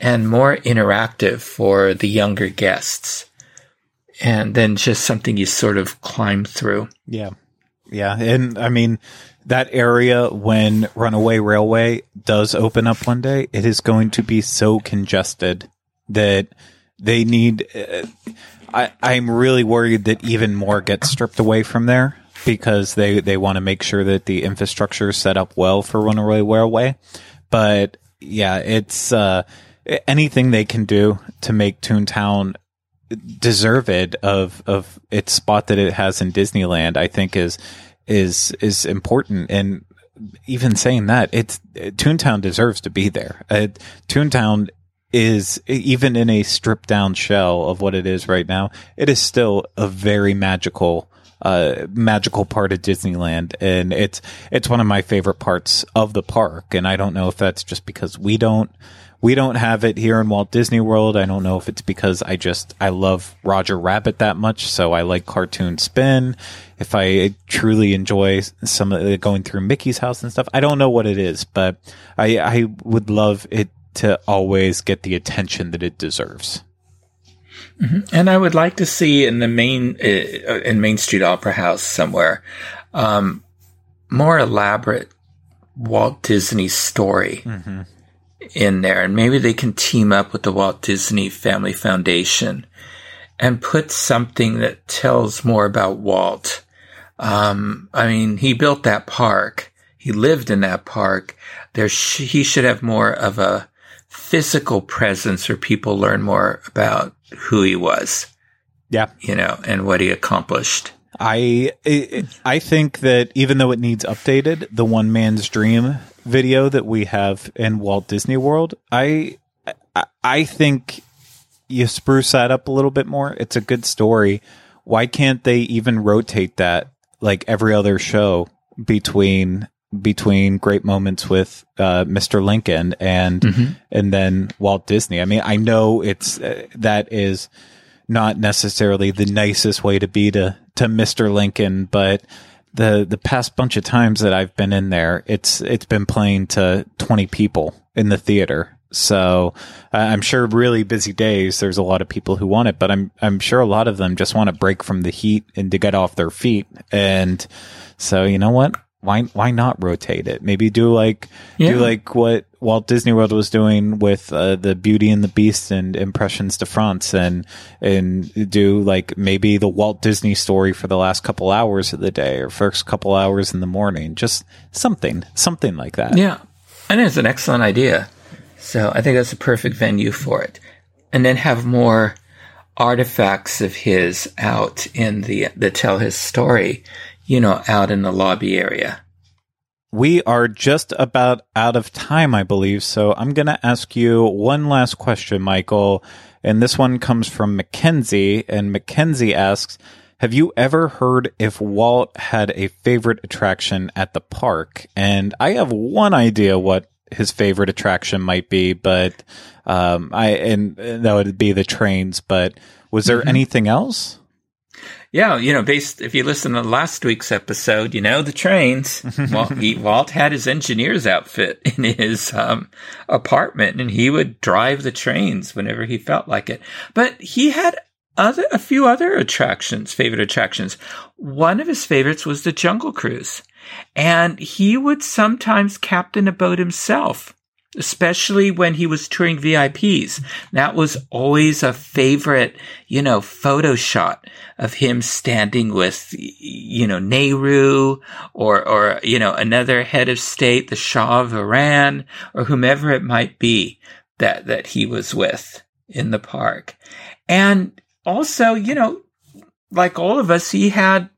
and more interactive for the younger guests. And then just something you sort of climb through. Yeah. Yeah. And I mean, that area when Runaway Railway does open up one day, it is going to be so congested that they need... I'm really worried that even more gets stripped away from there because they want to make sure that the infrastructure is set up well for Runaway Railway. But yeah, it's anything they can do to make Toontown deserved of its spot that it has in Disneyland, I think is important. And even saying that, it's Toontown deserves to be there. Toontown is, even in a stripped down shell of what it is right now, it is still a very magical part of Disneyland, and it's one of my favorite parts of the park. And I don't know if that's just because we don't have it here in Walt Disney World. I don't know if it's because I love Roger Rabbit that much, so I like Cartoon Spin. If I truly enjoy some of the going through Mickey's house and stuff, I don't know what it is, but I would love it to always get the attention that it deserves. Mm-hmm. And I would like to see in the Main Street Opera House somewhere, more elaborate Walt Disney story mm-hmm. in there. And maybe they can team up with the Walt Disney Family Foundation and put something that tells more about Walt. I mean, he built that park. He lived in that park. He should have more of a physical presence where people learn more about who he was, yeah, you know, and what he accomplished. I think that even though it needs updated, the One Man's Dream video that we have in Walt Disney World, I think you spruce that up a little bit more. It's a good story. Why can't they even rotate that like every other show between great moments with Mr. Lincoln and mm-hmm. and then Walt Disney? I mean, I know it's that is not necessarily the nicest way to be to Mr. Lincoln, but the past bunch of times that I've been in there, it's been playing to 20 people in the theater. So I'm sure really busy days, there's a lot of people who want it, but I'm sure a lot of them just want a break from the heat and to get off their feet. And so, you know what? why not rotate it? Maybe do like what Walt Disney World was doing with the Beauty and the Beast and Impressions de France, and do like maybe the Walt Disney story for the last couple hours of the day or first couple hours in the morning. Just something like that. Yeah. And it's an excellent idea. So I think that's the perfect venue for it. And then have more artifacts of his out in the that tell his story, you know, out in the lobby area. We are just about out of time, I believe. So I'm going to ask you one last question, Michael. And this one comes from Mackenzie. And Mackenzie asks, have you ever heard if Walt had a favorite attraction at the park? And I have one idea what his favorite attraction might be, but and that would be the trains. But was there anything else? Yeah, you know, if you listen to last week's episode, you know, the trains. Walt had his engineer's outfit in his apartment, and he would drive the trains whenever he felt like it. But he had a few other attractions, favorite attractions. One of his favorites was the Jungle Cruise. And he would sometimes captain a boat himself, especially when he was touring VIPs. That was always a favorite, you know, photo shot of him standing with, you know, Nehru or you know, another head of state, the Shah of Iran, or whomever it might be that he was with in the park. And also, you know, like all of us, he had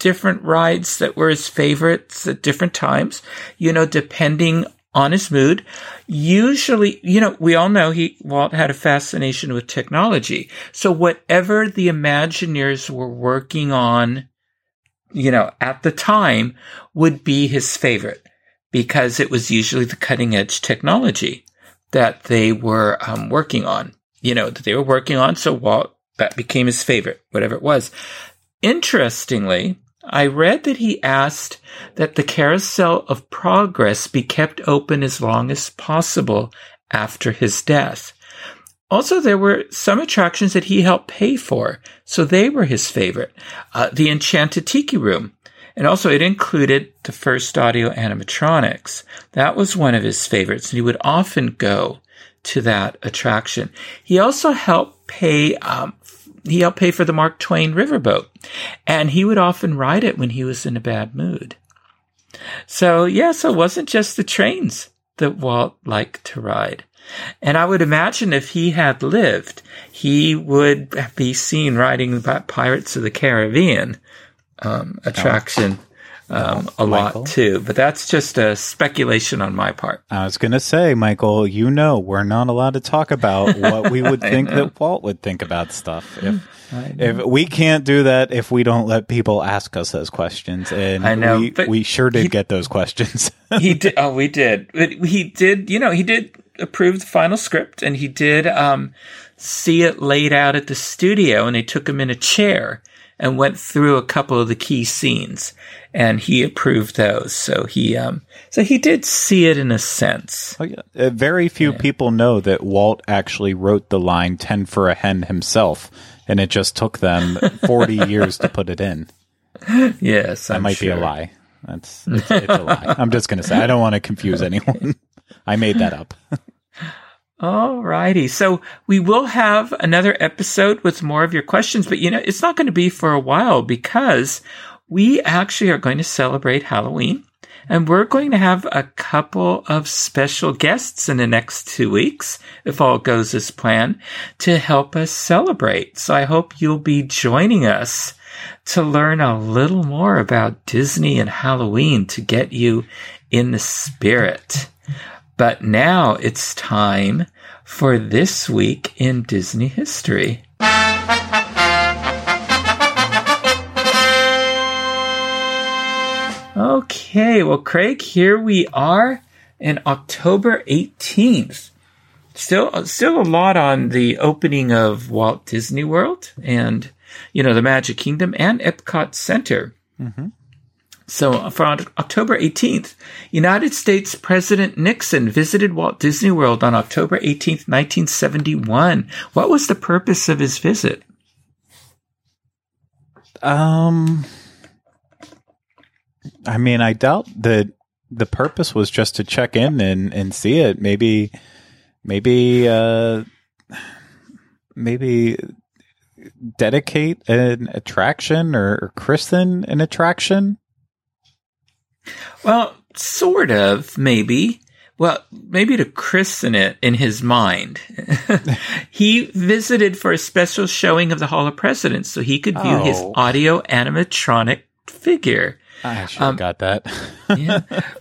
different rides that were his favorites at different times, you know, depending on his mood. Usually, you know, we all know Walt had a fascination with technology. So whatever the Imagineers were working on, you know, at the time would be his favorite because it was usually the cutting edge technology that they were working on, you know, that they were working on. So Walt, that became his favorite, whatever it was. Interestingly, I read that he asked that the Carousel of Progress be kept open as long as possible after his death. Also, there were some attractions that he helped pay for, so they were his favorite. The Enchanted Tiki Room, and also it included the first audio animatronics. That was one of his favorites, and he would often go to that attraction. He also helped pay for the Mark Twain riverboat, and he would often ride it when he was in a bad mood. So, so it wasn't just the trains that Walt liked to ride. And I would imagine if he had lived, he would be seen riding the Pirates of the Caribbean attraction a Michael. Lot too, but that's just a speculation on my part. I was going to say, Michael, you know, we're not allowed to talk about what we would think that Walt would think about stuff. If we can't do that, if we don't let people ask us those questions, and I know, we sure did get those questions. He did. Oh, we did. He did. You know, he did approve the final script, and he did see it laid out at the studio, and they took him in a chair and went through a couple of the key scenes, and he approved those. So he did see it in a sense. Oh, yeah. Very few people know that Walt actually wrote the line 10 for a hen himself, and it just took them 40 years to put it in. Yes, that might be a lie. It's a lie. I'm just going to say, I don't want to confuse anyone. I made that up. All righty. So we will have another episode with more of your questions, but you know, it's not going to be for a while because we actually are going to celebrate Halloween, and we're going to have a couple of special guests in the next 2 weeks, if all goes as planned, to help us celebrate. So I hope you'll be joining us to learn a little more about Disney and Halloween to get you in the spirit. But now it's time for This Week in Disney History. Okay, well, Craig, here we are in October 18th. Still a lot on the opening of Walt Disney World and, you know, the Magic Kingdom and Epcot Center. Mm-hmm. So, for October 18th, United States President Nixon visited Walt Disney World on October 18th, 1971. What was the purpose of his visit? I mean, I doubt that the purpose was just to check in and see it. Maybe dedicate an attraction or christen an attraction. Well, sort of, maybe. Well, maybe to christen it in his mind. He visited for a special showing of the Hall of Presidents so he could view his audio animatronic figure. I should have got that. Yeah.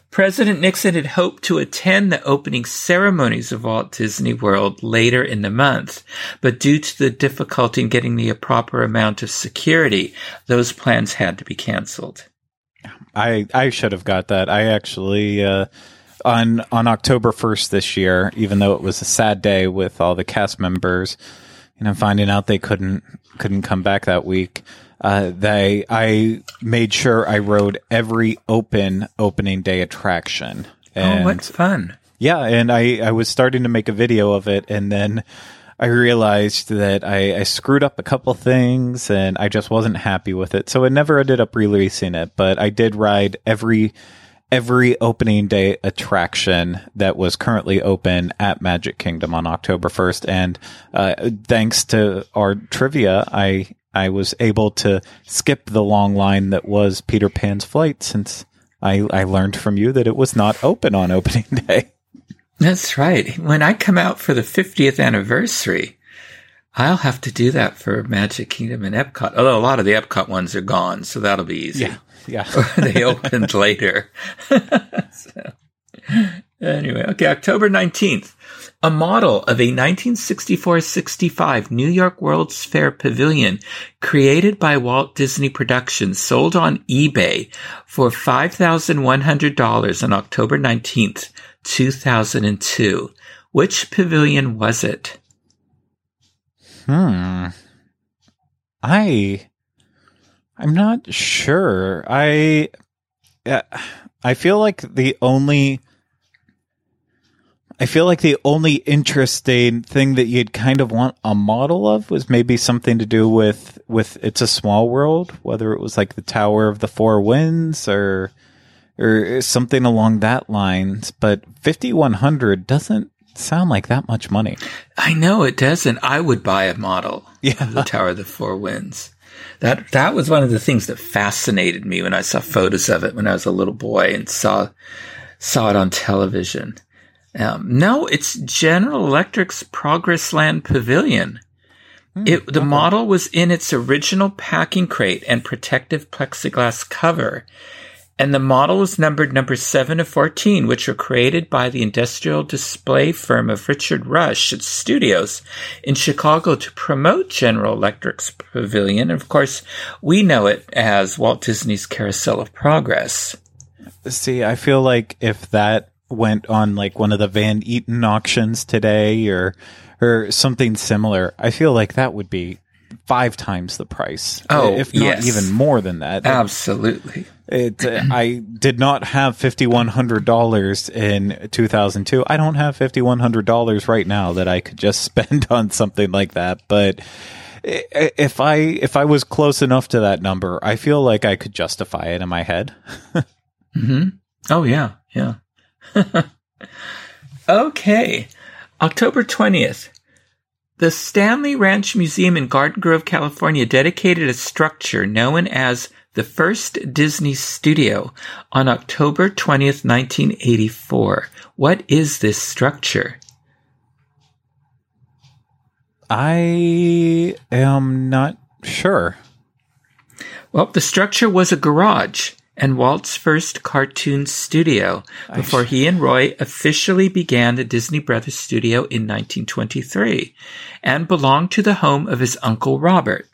President Nixon had hoped to attend the opening ceremonies of Walt Disney World later in the month, but due to the difficulty in getting the proper amount of security, those plans had to be canceled. I should have got that. I actually, on October 1st this year, even though it was a sad day with all the cast members, you know, finding out they couldn't come back that week, I made sure I rode every opening day attraction. And, oh, what fun. Yeah, and I was starting to make a video of it, and then I realized that I screwed up a couple things, and I just wasn't happy with it. So I never ended up releasing it, but I did ride every opening day attraction that was currently open at Magic Kingdom on October 1st. And thanks to our trivia, I was able to skip the long line that was Peter Pan's Flight, since I learned from you that it was not open on opening day. That's right. When I come out for the 50th anniversary, I'll have to do that for Magic Kingdom and Epcot. Although a lot of the Epcot ones are gone, so that'll be easy. Yeah. Or they opened later. So, anyway, okay, October 19th. A model of a 1964-65 New York World's Fair Pavilion created by Walt Disney Productions sold on eBay for $5,100 on October 19th, 2002. Which pavilion was it? I'm not sure. I feel like the only interesting thing that you'd kind of want a model of was maybe something to do with It's a Small World, whether it was like the Tower of the Four Winds or something along that lines. But $5,100 doesn't sound like that much money. I know it doesn't. I would buy a model of the Tower of the Four Winds. That was one of the things that fascinated me when I saw photos of it when I was a little boy and saw it on television. No, it's General Electric's Progressland Pavilion. The model was in its original packing crate and protective plexiglass cover. And the model was numbered number 7 of 14, which were created by the industrial display firm of Richard Rush Studios in Chicago to promote General Electric's Pavilion. And, of course, we know it as Walt Disney's Carousel of Progress. See, I feel like if that went on like one of the Van Eaton auctions today or something similar, I feel like that would be 5 times the price. Oh, if not even more than that. Absolutely. I did not have $5,100 in 2002. I don't have $5,100 right now that I could just spend on something like that. But if I was close enough to that number, I feel like I could justify it in my head. Mm-hmm. Oh, yeah. Yeah. Okay. October 20th. The Stanley Ranch Museum in Garden Grove, California dedicated a structure known as the First Disney Studio on October 20th, 1984. What is this structure? I am not sure. Well, the structure was a garage and Walt's first cartoon studio before he and Roy officially began the Disney Brothers studio in 1923 and belonged to the home of his uncle Robert,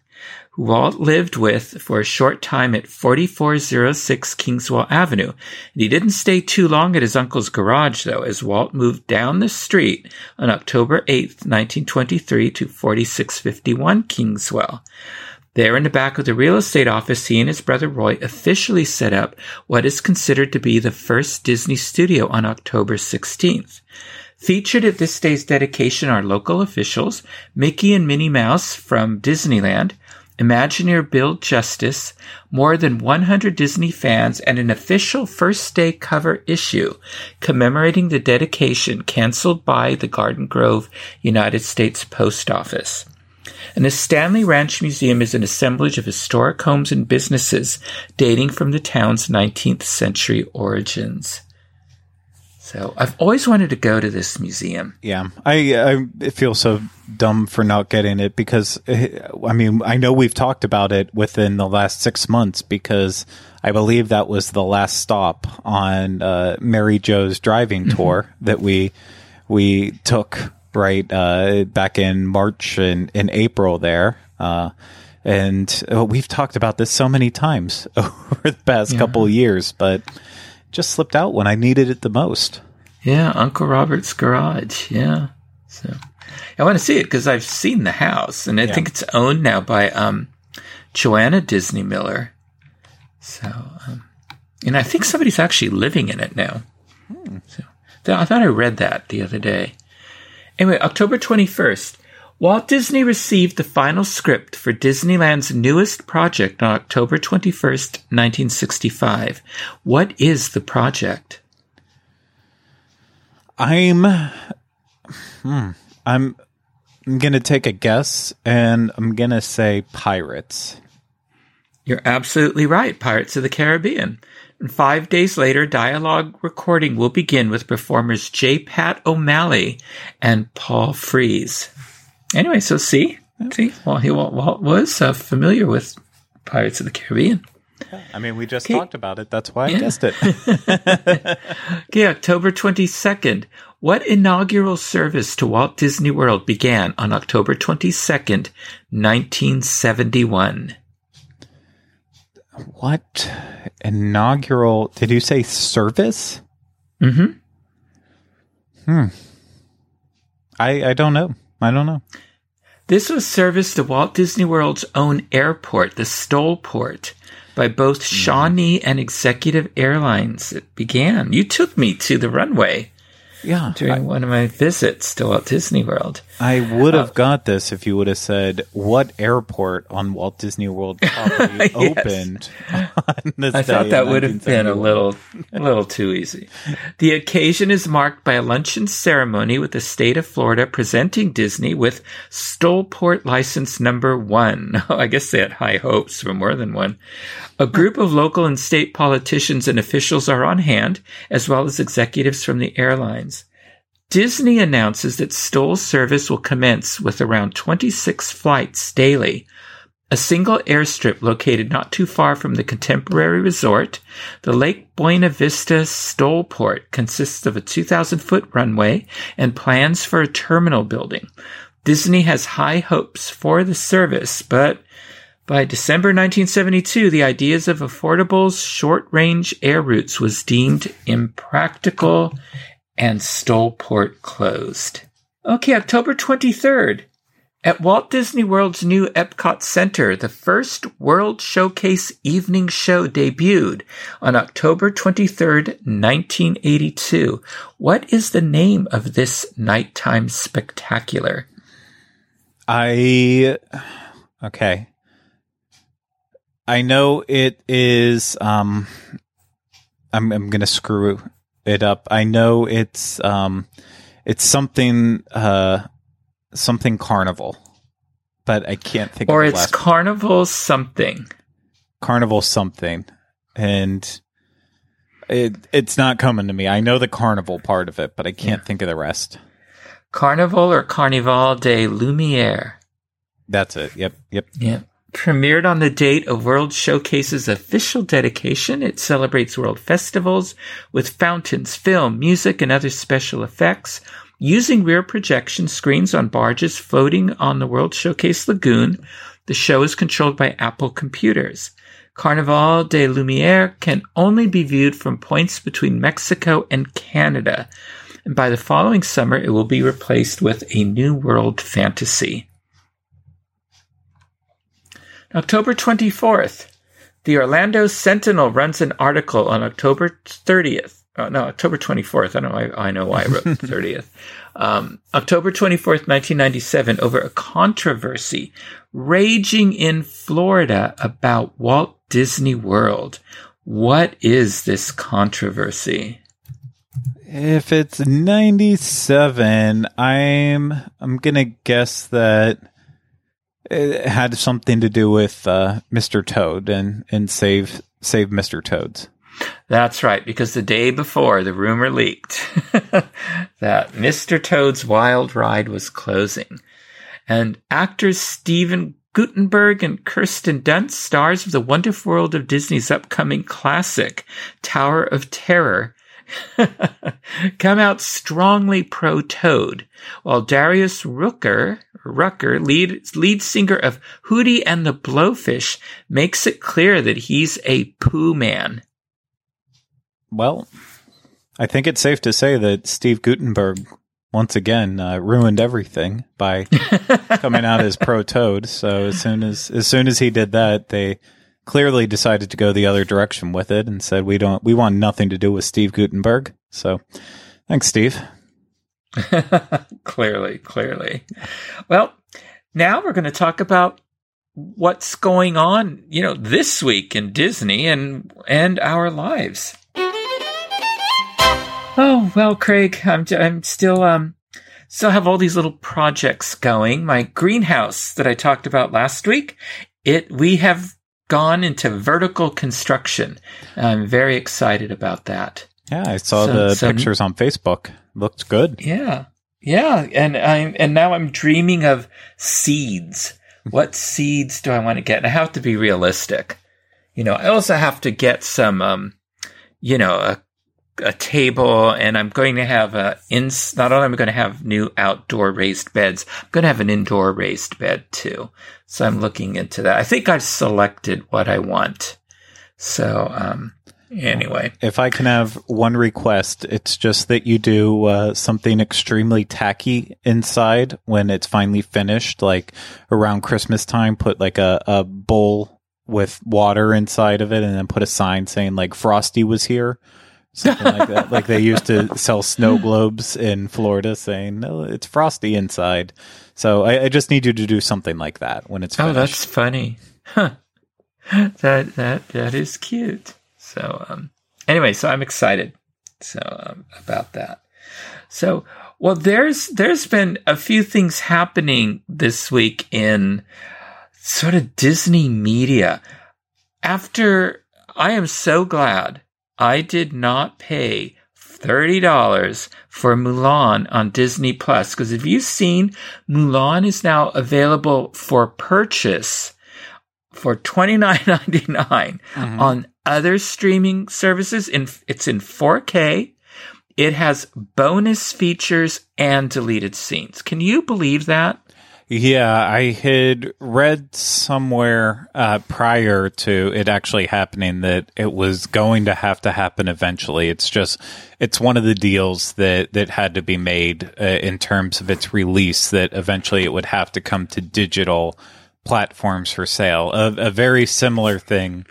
who Walt lived with for a short time at 4406 Kingswell Avenue. And he didn't stay too long at his uncle's garage, though, as Walt moved down the street on October 8th, 1923 to 4651 Kingswell. There in the back of the real estate office, he and his brother Roy officially set up what is considered to be the first Disney studio on October 16th. Featured at this day's dedication are local officials, Mickey and Minnie Mouse from Disneyland, Imagineer Bill Justice, more than 100 Disney fans, and an official first-day cover issue commemorating the dedication canceled by the Garden Grove United States Post Office. And the Stanley Ranch Museum is an assemblage of historic homes and businesses dating from the town's 19th century origins. So I've always wanted to go to this museum. Yeah, I feel so dumb for not getting it because, I mean, I know we've talked about it within the last 6 months because I believe that was the last stop on Mary Jo's driving tour that we took right back in March and in April there. And we've talked about this so many times over the past couple of years, but just slipped out when I needed it the most. Yeah, Uncle Robert's Garage. Yeah. So I want to see it because I've seen the house, and I think it's owned now by Joanna Disney Miller. So, and I think somebody's actually living in it now. So I thought I read that the other day. Anyway, October 21st, Walt Disney received the final script for Disneyland's newest project on October 21st, 1965. What is the project? I'm going to take a guess, and I'm going to say Pirates. You're absolutely right, Pirates of the Caribbean. And 5 days later, dialogue recording will begin with performers J. Pat O'Malley and Paul Frees. Anyway, so see, Walt was familiar with Pirates of the Caribbean. I mean, we just talked about it. That's why I guessed it. Okay, October 22nd. What inaugural service to Walt Disney World began on October 22nd, 1971? What inaugural? Did you say service? I don't know. This was service to Walt Disney World's own airport, the Stollport, by both Shawnee and Executive Airlines. It began. You took me to the runway during one of my visits to Walt Disney World. I would have got this if you would have said, what airport on Walt Disney World property opened on this day? I thought that would have been a little too easy. The occasion is marked by a luncheon ceremony with the state of Florida presenting Disney with Stollport License Number 1. I guess they had high hopes for more than one. A group of local and state politicians and officials are on hand, as well as executives from the airlines. Disney announces that Stoll service will commence with around 26 flights daily. A single airstrip located not too far from the Contemporary Resort, the Lake Buena Vista Stollport consists of a 2,000-foot runway and plans for a terminal building. Disney has high hopes for the service, but by December 1972, the ideas of affordable short-range air routes was deemed impractical and Stollport closed. Okay, October 23rd. At Walt Disney World's new Epcot Center, the first World Showcase evening show debuted on October 23rd, 1982. What is the name of this nighttime spectacular? I know it is, I'm going to screw it up. I know it's something carnival, but I can't think of the last one. Carnival something, and it's not coming to me. I know the carnival part of it, but I can't think of the rest. Carnival or Carnival de Lumiere. That's it. Yep. Premiered on the date of World Showcase's official dedication, it celebrates world festivals with fountains, film, music, and other special effects. Using rear projection screens on barges floating on the World Showcase Lagoon, the show is controlled by Apple computers. Carnaval de Lumiere can only be viewed from points between Mexico and Canada, and by the following summer, it will be replaced with A New World Fantasy. October 24th, the Orlando Sentinel runs an article on October 30th No, October 24th. I know. I know why I wrote the 30th. October 24th, 1997, over a controversy raging in Florida about Walt Disney World. What is this controversy? If it's 97, I'm gonna guess that it had something to do with Mr. Toad and save Mr. Toads. That's right, because the day before, the rumor leaked that Mr. Toad's Wild Ride was closing. And actors Steven Guttenberg and Kirsten Dunst, stars of The Wonderful World of Disney's upcoming classic, Tower of Terror, come out strongly pro-Toad, while Darius Rucker, lead singer of Hootie and the Blowfish, makes it clear that he's a poo man. Well, I think it's safe to say that Steve Guttenberg, once again, ruined everything by coming out as pro-Toad. So as soon as he did that, they clearly decided to go the other direction with it and said, we want nothing to do with Steve Guttenberg. So thanks, Steve. Clearly. Well, now we're going to talk about what's going on, this week in Disney and our lives. Oh, well, Craig, I'm still have all these little projects going. My greenhouse that I talked about last week, we have gone into vertical construction. I'm very excited about that. Yeah, I saw the pictures on Facebook. Looked good. Yeah, and now I'm dreaming of seeds. What seeds do I want to get? And I have to be realistic. I also have to get some, a table, and I'm going to have not only am I going to have new outdoor raised beds, I'm going to have an indoor raised bed too. So I'm looking into that. I think I've selected what I want. So, anyway. If I can have one request, it's just that you do something extremely tacky inside when it's finally finished, like around Christmas time, put like a bowl with water inside of it and then put a sign saying like Frosty was here. Something like that. Like they used to sell snow globes in Florida saying, no, it's frosty inside. So I just need you to do something like that when it's finished. Oh, that's funny. Huh. That is cute. So anyway, so I'm excited about that. So, well, there's been a few things happening this week in sort of Disney media. I am so glad I did not pay $30 for Mulan on Disney Plus, because if you've seen, Mulan is now available for purchase for $29.99 on other streaming services. It's in 4K. It has bonus features and deleted scenes. Can you believe that? Yeah, I had read somewhere prior to it actually happening that it was going to happen eventually. It's one of the deals that had to be made in terms of its release, that eventually it would have to come to digital platforms for sale. A very similar thing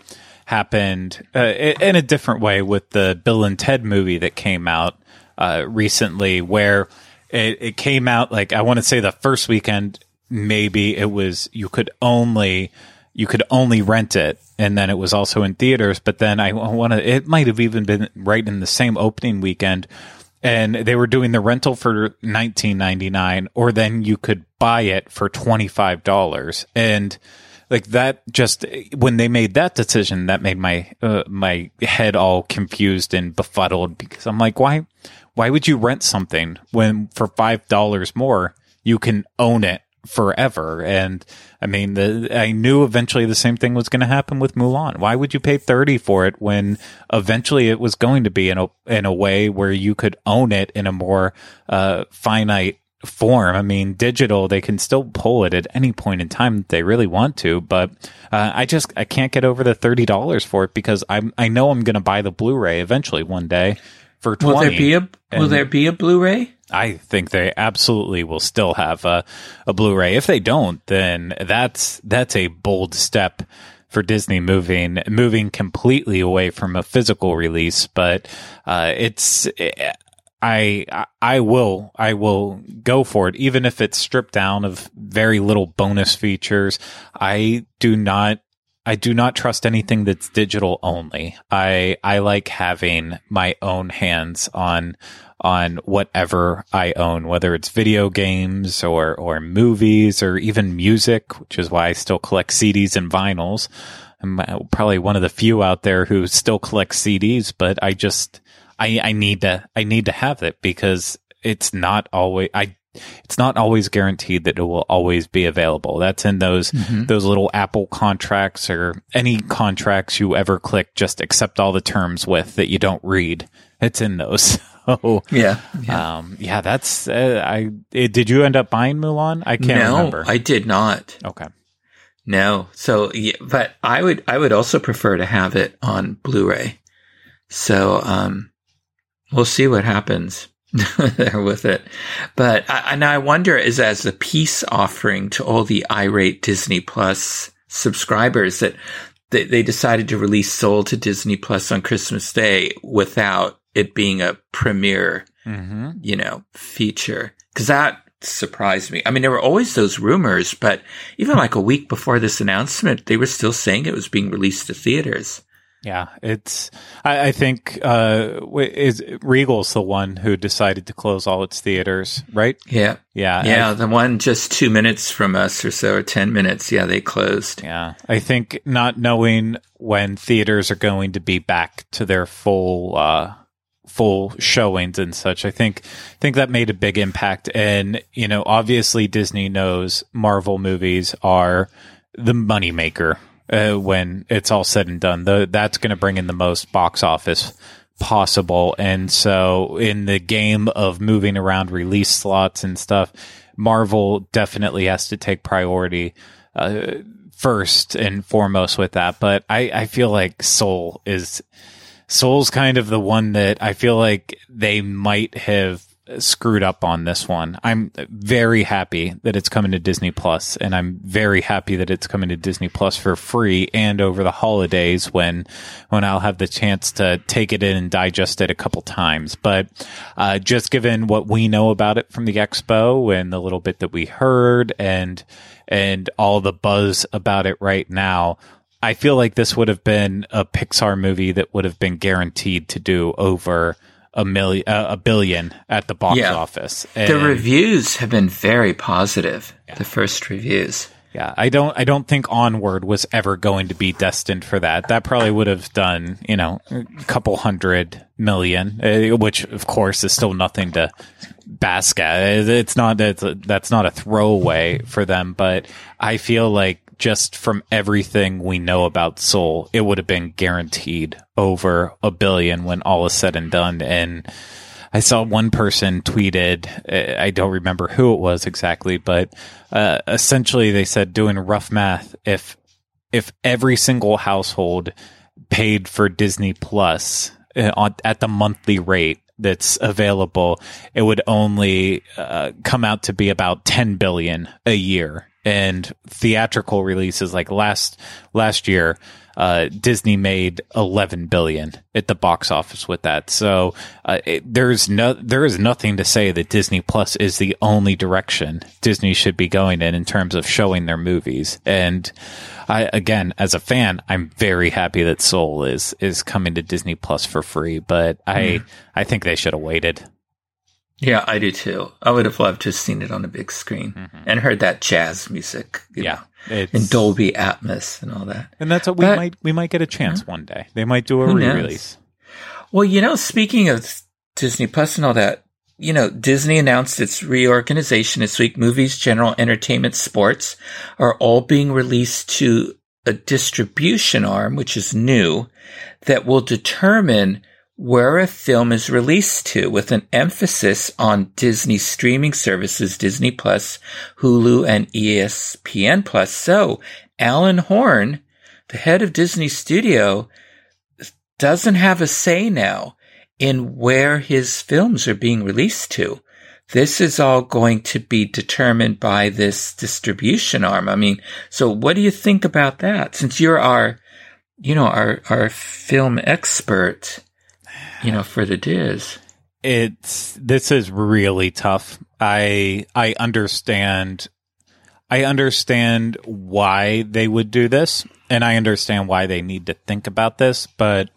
happened in a different way with the Bill and Ted movie that came out recently, where it came out, like, I want to say the first weekend. Maybe it was you could only rent it, and then it was also in theaters, but then it might have even been right in the same opening weekend, and they were doing the rental for $19.99, or then you could buy it for $25. And like that, just when they made that decision, that made my head all confused and befuddled, because I'm like, why would you rent something when for $5 more you can own it forever? And I mean, I knew eventually the same thing was going to happen with Mulan. Why would you pay $30 for it when eventually it was going to be in a way where you could own it in a more finite form? I mean, digital, they can still pull it at any point in time that they really want to, but I can't get over the $30 for it, because I know I'm going to buy the Blu-ray eventually one day for $20. Will there be a Blu-ray? I think they absolutely will still have a Blu-ray. If they don't, then that's a bold step for Disney moving completely away from a physical release, but I will go for it, even if it's stripped down of very little bonus features. I do not trust anything that's digital only. I like having my own hands on whatever I own, whether it's video games or movies or even music, which is why I still collect CDs and vinyls. I'm probably one of the few out there who still collects CDs, but I need to have it because it's not always guaranteed that it will always be available. That's in those little Apple contracts or any contracts you ever click, just accept all the terms with that you don't read. It's in those. Oh yeah. That's did you end up buying Mulan? I can't remember. I did not. Okay. No. So, yeah, but I would also prefer to have it on Blu-ray. So, we'll see what happens there with it. But I wonder is as a peace offering to all the irate Disney Plus subscribers that they decided to release Soul to Disney Plus on Christmas Day without it being a premiere, feature. Because that surprised me. I mean, there were always those rumors, but even like a week before this announcement, they were still saying it was being released to theaters. Yeah, I think is Regal's the one who decided to close all its theaters, right? Yeah. Yeah. Yeah, the one just 2 minutes from us or so, or 10 minutes. Yeah, they closed. Yeah. I think not knowing when theaters are going to be back to their full showings and such. I think that made a big impact. And, obviously Disney knows Marvel movies are the moneymaker. When it's all said and done, that's going to bring in the most box office possible. And so in the game of moving around release slots and stuff, Marvel definitely has to take priority first and foremost with that. But I feel like Soul's kind of the one that I feel like they might have screwed up on this one. I'm very happy that it's coming to Disney Plus, and I'm very happy that it's coming to Disney Plus for free and over the holidays when I'll have the chance to take it in and digest it a couple times. But just given what we know about it from the expo and the little bit that we heard and all the buzz about it right now, I feel like this would have been a Pixar movie that would have been guaranteed to do over a billion at the box office. And the reviews have been very positive. Yeah. The first reviews. Yeah, I don't think Onward was ever going to be destined for that. That probably would have done, a couple 100 million, which of course is still nothing to bask at. That's not a throwaway for them. But I feel like just from everything we know about Soul, it would have been guaranteed over a billion when all is said and done. And I saw one person tweeted, I don't remember who it was exactly, but essentially they said, doing rough math, if every single household paid for Disney Plus at the monthly rate that's available, it would only come out to be about 10 billion a year. And theatrical releases, like last year, Disney made 11 billion at the box office with that. So there is nothing to say that Disney Plus is the only direction Disney should be going in terms of showing their movies. And I, again, as a fan, I'm very happy that Soul is coming to Disney Plus for free. But I think they should have waited. Yeah, I do too. I would have loved to have seen it on a big screen and heard that jazz music, and Dolby Atmos and all that. And that's what we might get a chance one day. They might do a re-release. Well, speaking of Disney Plus and all that, Disney announced its reorganization this week. Movies, general entertainment, sports are all being released to a distribution arm, which is new, that will determine where a film is released to, with an emphasis on Disney streaming services, Disney Plus, Hulu, and ESPN Plus. So Alan Horn, the head of Disney Studio, doesn't have a say now in where his films are being released to. This is all going to be determined by this distribution arm. I mean, so what do you think about that? Since you're our, you know, our film expert, you know, for the Diz. This is really tough. I understand why they would do this, and I understand why they need to think about this, but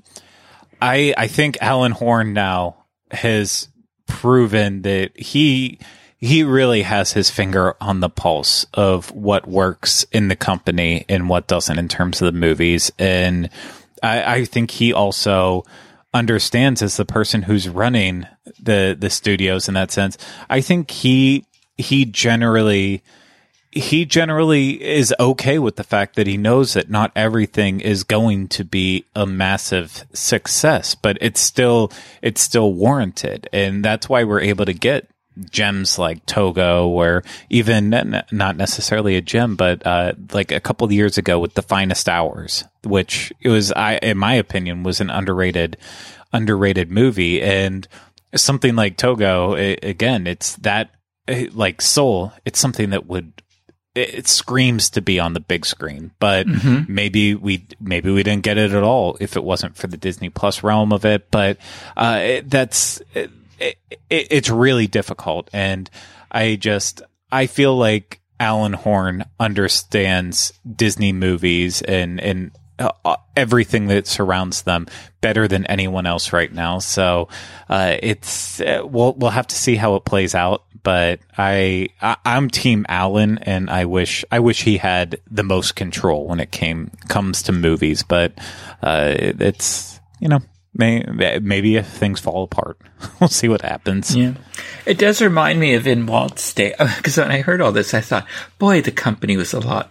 I think Alan Horn now has proven that he really has his finger on the pulse of what works in the company and what doesn't in terms of the movies. And I think he also understands, as the person who's running the studios in that sense, I think he generally is okay with the fact that he knows that not everything is going to be a massive success, but it's still warranted. And that's why we're able to get gems like Togo, or even not necessarily a gem, but like a couple of years ago with The Finest Hours, which it was, in my opinion, was an underrated movie. And something like Togo, again, it's that, like Soul, it's something that it screams to be on the big screen, but maybe we didn't get it at all if it wasn't for the Disney Plus realm of it. But it's really difficult, and I feel like Alan Horn understands Disney movies and everything that surrounds them better than anyone else right now. So we'll have to see how it plays out. But I'm Team Alan, and I wish he had the most control when it comes to movies. But it's, you know, maybe if things fall apart, we'll see what happens. Yeah, it does remind me of in Walt's day, because when I heard all this, I thought, boy, the company was a lot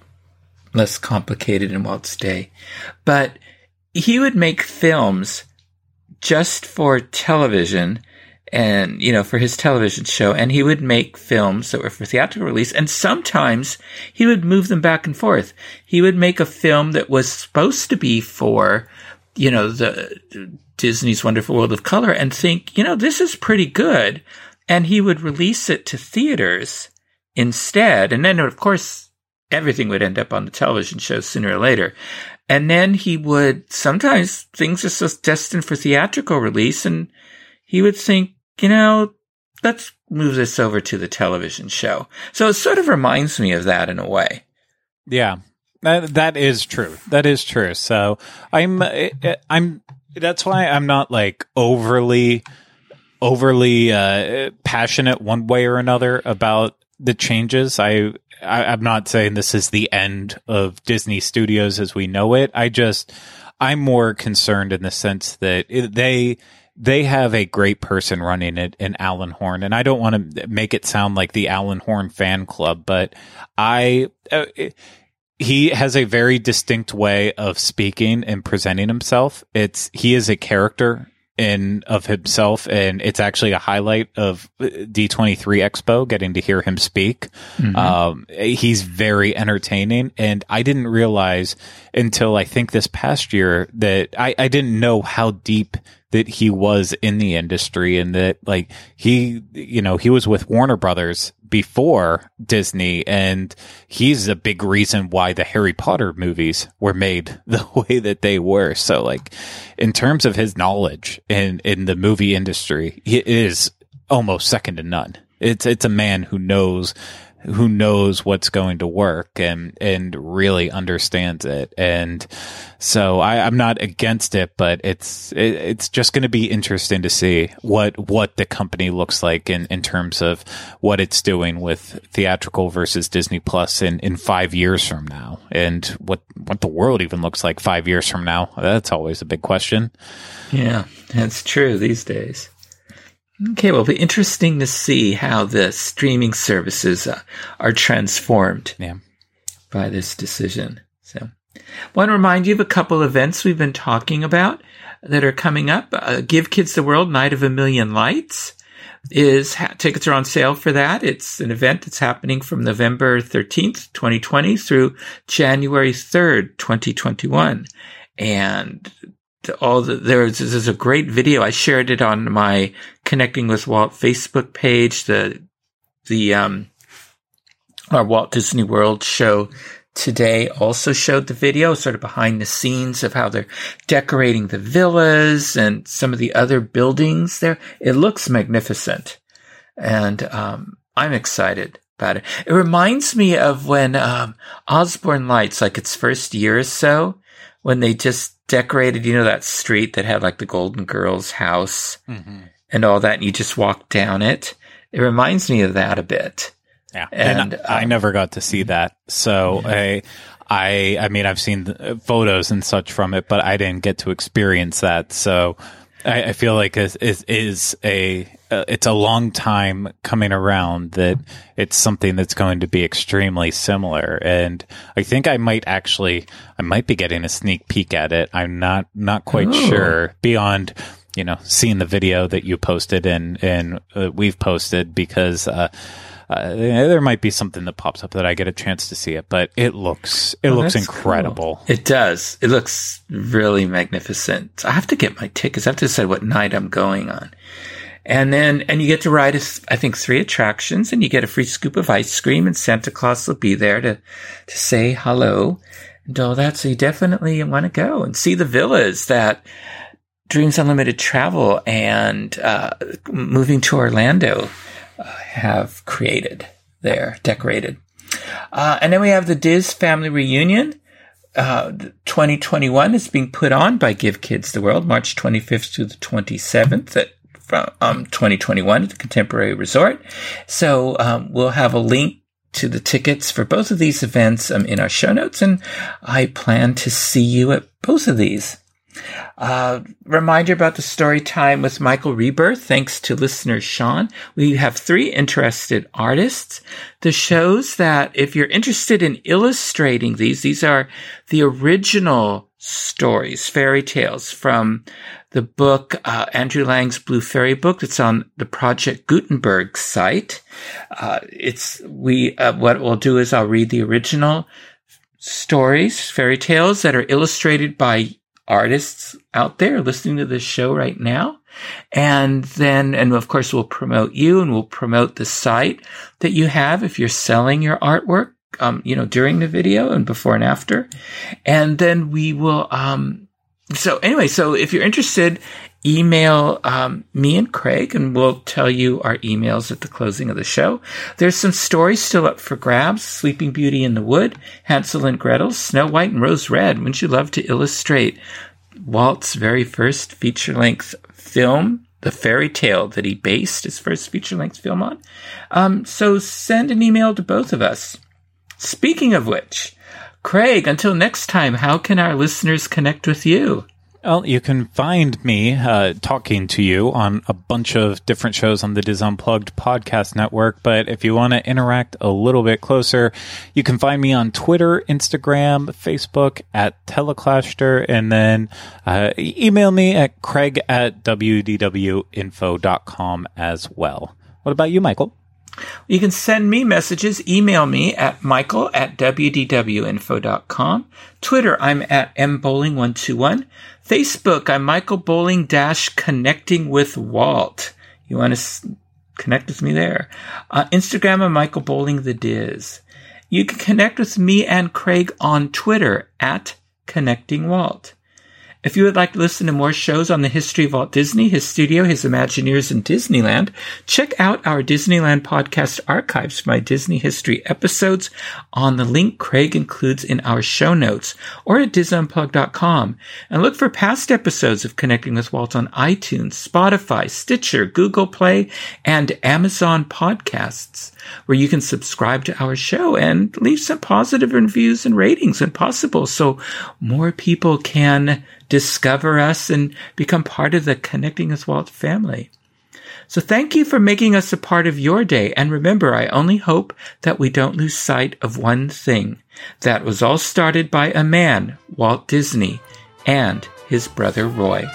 less complicated in Walt's day. But he would make films just for television. And, you know, for his television show, and he would make films that were for theatrical release, and sometimes he would move them back and forth. He would make a film that was supposed to be for, you know, the Disney's Wonderful World of Color, and think, you know, this is pretty good, and he would release it to theaters instead, and then, of course, everything would end up on the television show sooner or later. And then he would, sometimes things are so destined for theatrical release, and he would think, you know, let's move this over to the television show. So it sort of reminds me of that in a way. Yeah, that is true. That is true. So I'm. That's why I'm not like overly passionate one way or another about the changes. I'm not saying this is the end of Disney Studios as we know it. I'm more concerned in the sense that they have a great person running it in Alan Horn, and I don't want to make it sound like the Alan Horn fan club, but he has a very distinct way of speaking and presenting himself. He is a character in of himself, and it's actually a highlight of D23 Expo getting to hear him speak. Mm-hmm. He's very entertaining, and I didn't realize until I think this past year that I didn't know how deep that he was in the industry, and that like he was with Warner Brothers before Disney, and he's a big reason why the Harry Potter movies were made the way that they were. So like in terms of his knowledge in the movie industry, he is almost second to none. It's a man who knows what's going to work and really understands it. And so I'm not against it, but it's just going to be interesting to see what the company looks like in terms of what it's doing with theatrical versus Disney Plus in 5 years from now, and what the world even looks like 5 years from now. That's always a big question. Yeah, that's true these days. Okay, well, it'll be interesting to see how the streaming services are transformed by this decision. So, I want to remind you of a couple events we've been talking about that are coming up. Give Kids the World, Night of a Million Lights. Tickets are on sale for that. It's an event that's happening from November 13th, 2020 through January 3rd, 2021. And there's a great video. I shared it on my Connecting with Walt Facebook page. The the our Walt Disney World show today also showed the video sort of behind the scenes of how they're decorating the villas and some of the other buildings there. It looks magnificent. And I'm excited about it. It reminds me of when Osborne Lights, like its first year or so, when they just decorated, you know, that street that had like the Golden Girls house and all that, and you just walked down it. It reminds me of that a bit. Yeah, and I never got to see that. So I mean, I've seen photos and such from it, but I didn't get to experience that. So I feel like it's a long time coming around that it's something that's going to be extremely similar. And I think I might be getting a sneak peek at it. I'm not quite sure beyond, you know, seeing the video that you posted and we've posted, because there might be something that pops up that I get a chance to see it, but it looks incredible. Cool. It does. It looks really magnificent. I have to get my tickets. I have to decide what night I'm going on. And you get to ride, I think, 3 attractions, and you get a free scoop of ice cream, and Santa Claus will be there to say hello and all that. So you definitely want to go and see the villas that Dreams Unlimited Travel and moving to Orlando have created there, decorated. And then we have the Diz Family Reunion. 2021 is being put on by Give Kids the World, March 25th through the 27th from 2021 at the Contemporary Resort. So we'll have a link to the tickets for both of these events in our show notes, and I plan to see you at both of these. Reminder about the story time with Michael Rebirth. Thanks to listener Sean. We have 3 interested artists. The shows that, if you're interested in illustrating these are the original stories, fairy tales from the book, Andrew Lang's Blue Fairy Book, that's on the Project Gutenberg site. What we'll do is I'll read the original stories, fairy tales that are illustrated by artists out there listening to this show right now. And of course, we'll promote you, and we'll promote the site that you have if you're selling your artwork, during the video and before and after. And then we will, so if you're interested, email me and Craig, and we'll tell you our emails at the closing of the show. There's some stories still up for grabs: Sleeping Beauty in the Wood, Hansel and Gretel, Snow White and Rose Red. Wouldn't you love to illustrate Walt's very first feature-length film, the fairy tale that he based his first feature-length film on? So send an email to both of us. Speaking of which, Craig, until next time, how can our listeners connect with you? Well, you can find me talking to you on a bunch of different shows on the Diz Unplugged podcast network. But if you want to interact a little bit closer, you can find me on Twitter, Instagram, Facebook at Teleclaster, and then email me at craig@wdwinfo.com as well. What about you, Michael? You can send me messages. Email me at michael@wdwinfo.com. Twitter, I'm at mbowling121. Facebook, I'm Michael Bowling Connecting with Walt. You want to connect with me there. Instagram, I'm Michael Bowling the Diz. You can connect with me and Craig on Twitter at Connecting Walt. If you would like to listen to more shows on the history of Walt Disney, his studio, his Imagineers, and Disneyland, check out our Disneyland podcast archives for my Disney history episodes on the link Craig includes in our show notes, or at DizUnplugged.com. And look for past episodes of Connecting with Walt on iTunes, Spotify, Stitcher, Google Play, and Amazon Podcasts, where you can subscribe to our show and leave some positive reviews and ratings when possible, so more people can discover us and become part of the Connecting with Walt family. So thank you for making us a part of your day. And remember, I only hope that we don't lose sight of one thing. That was all started by a man, Walt Disney, and his brother Roy.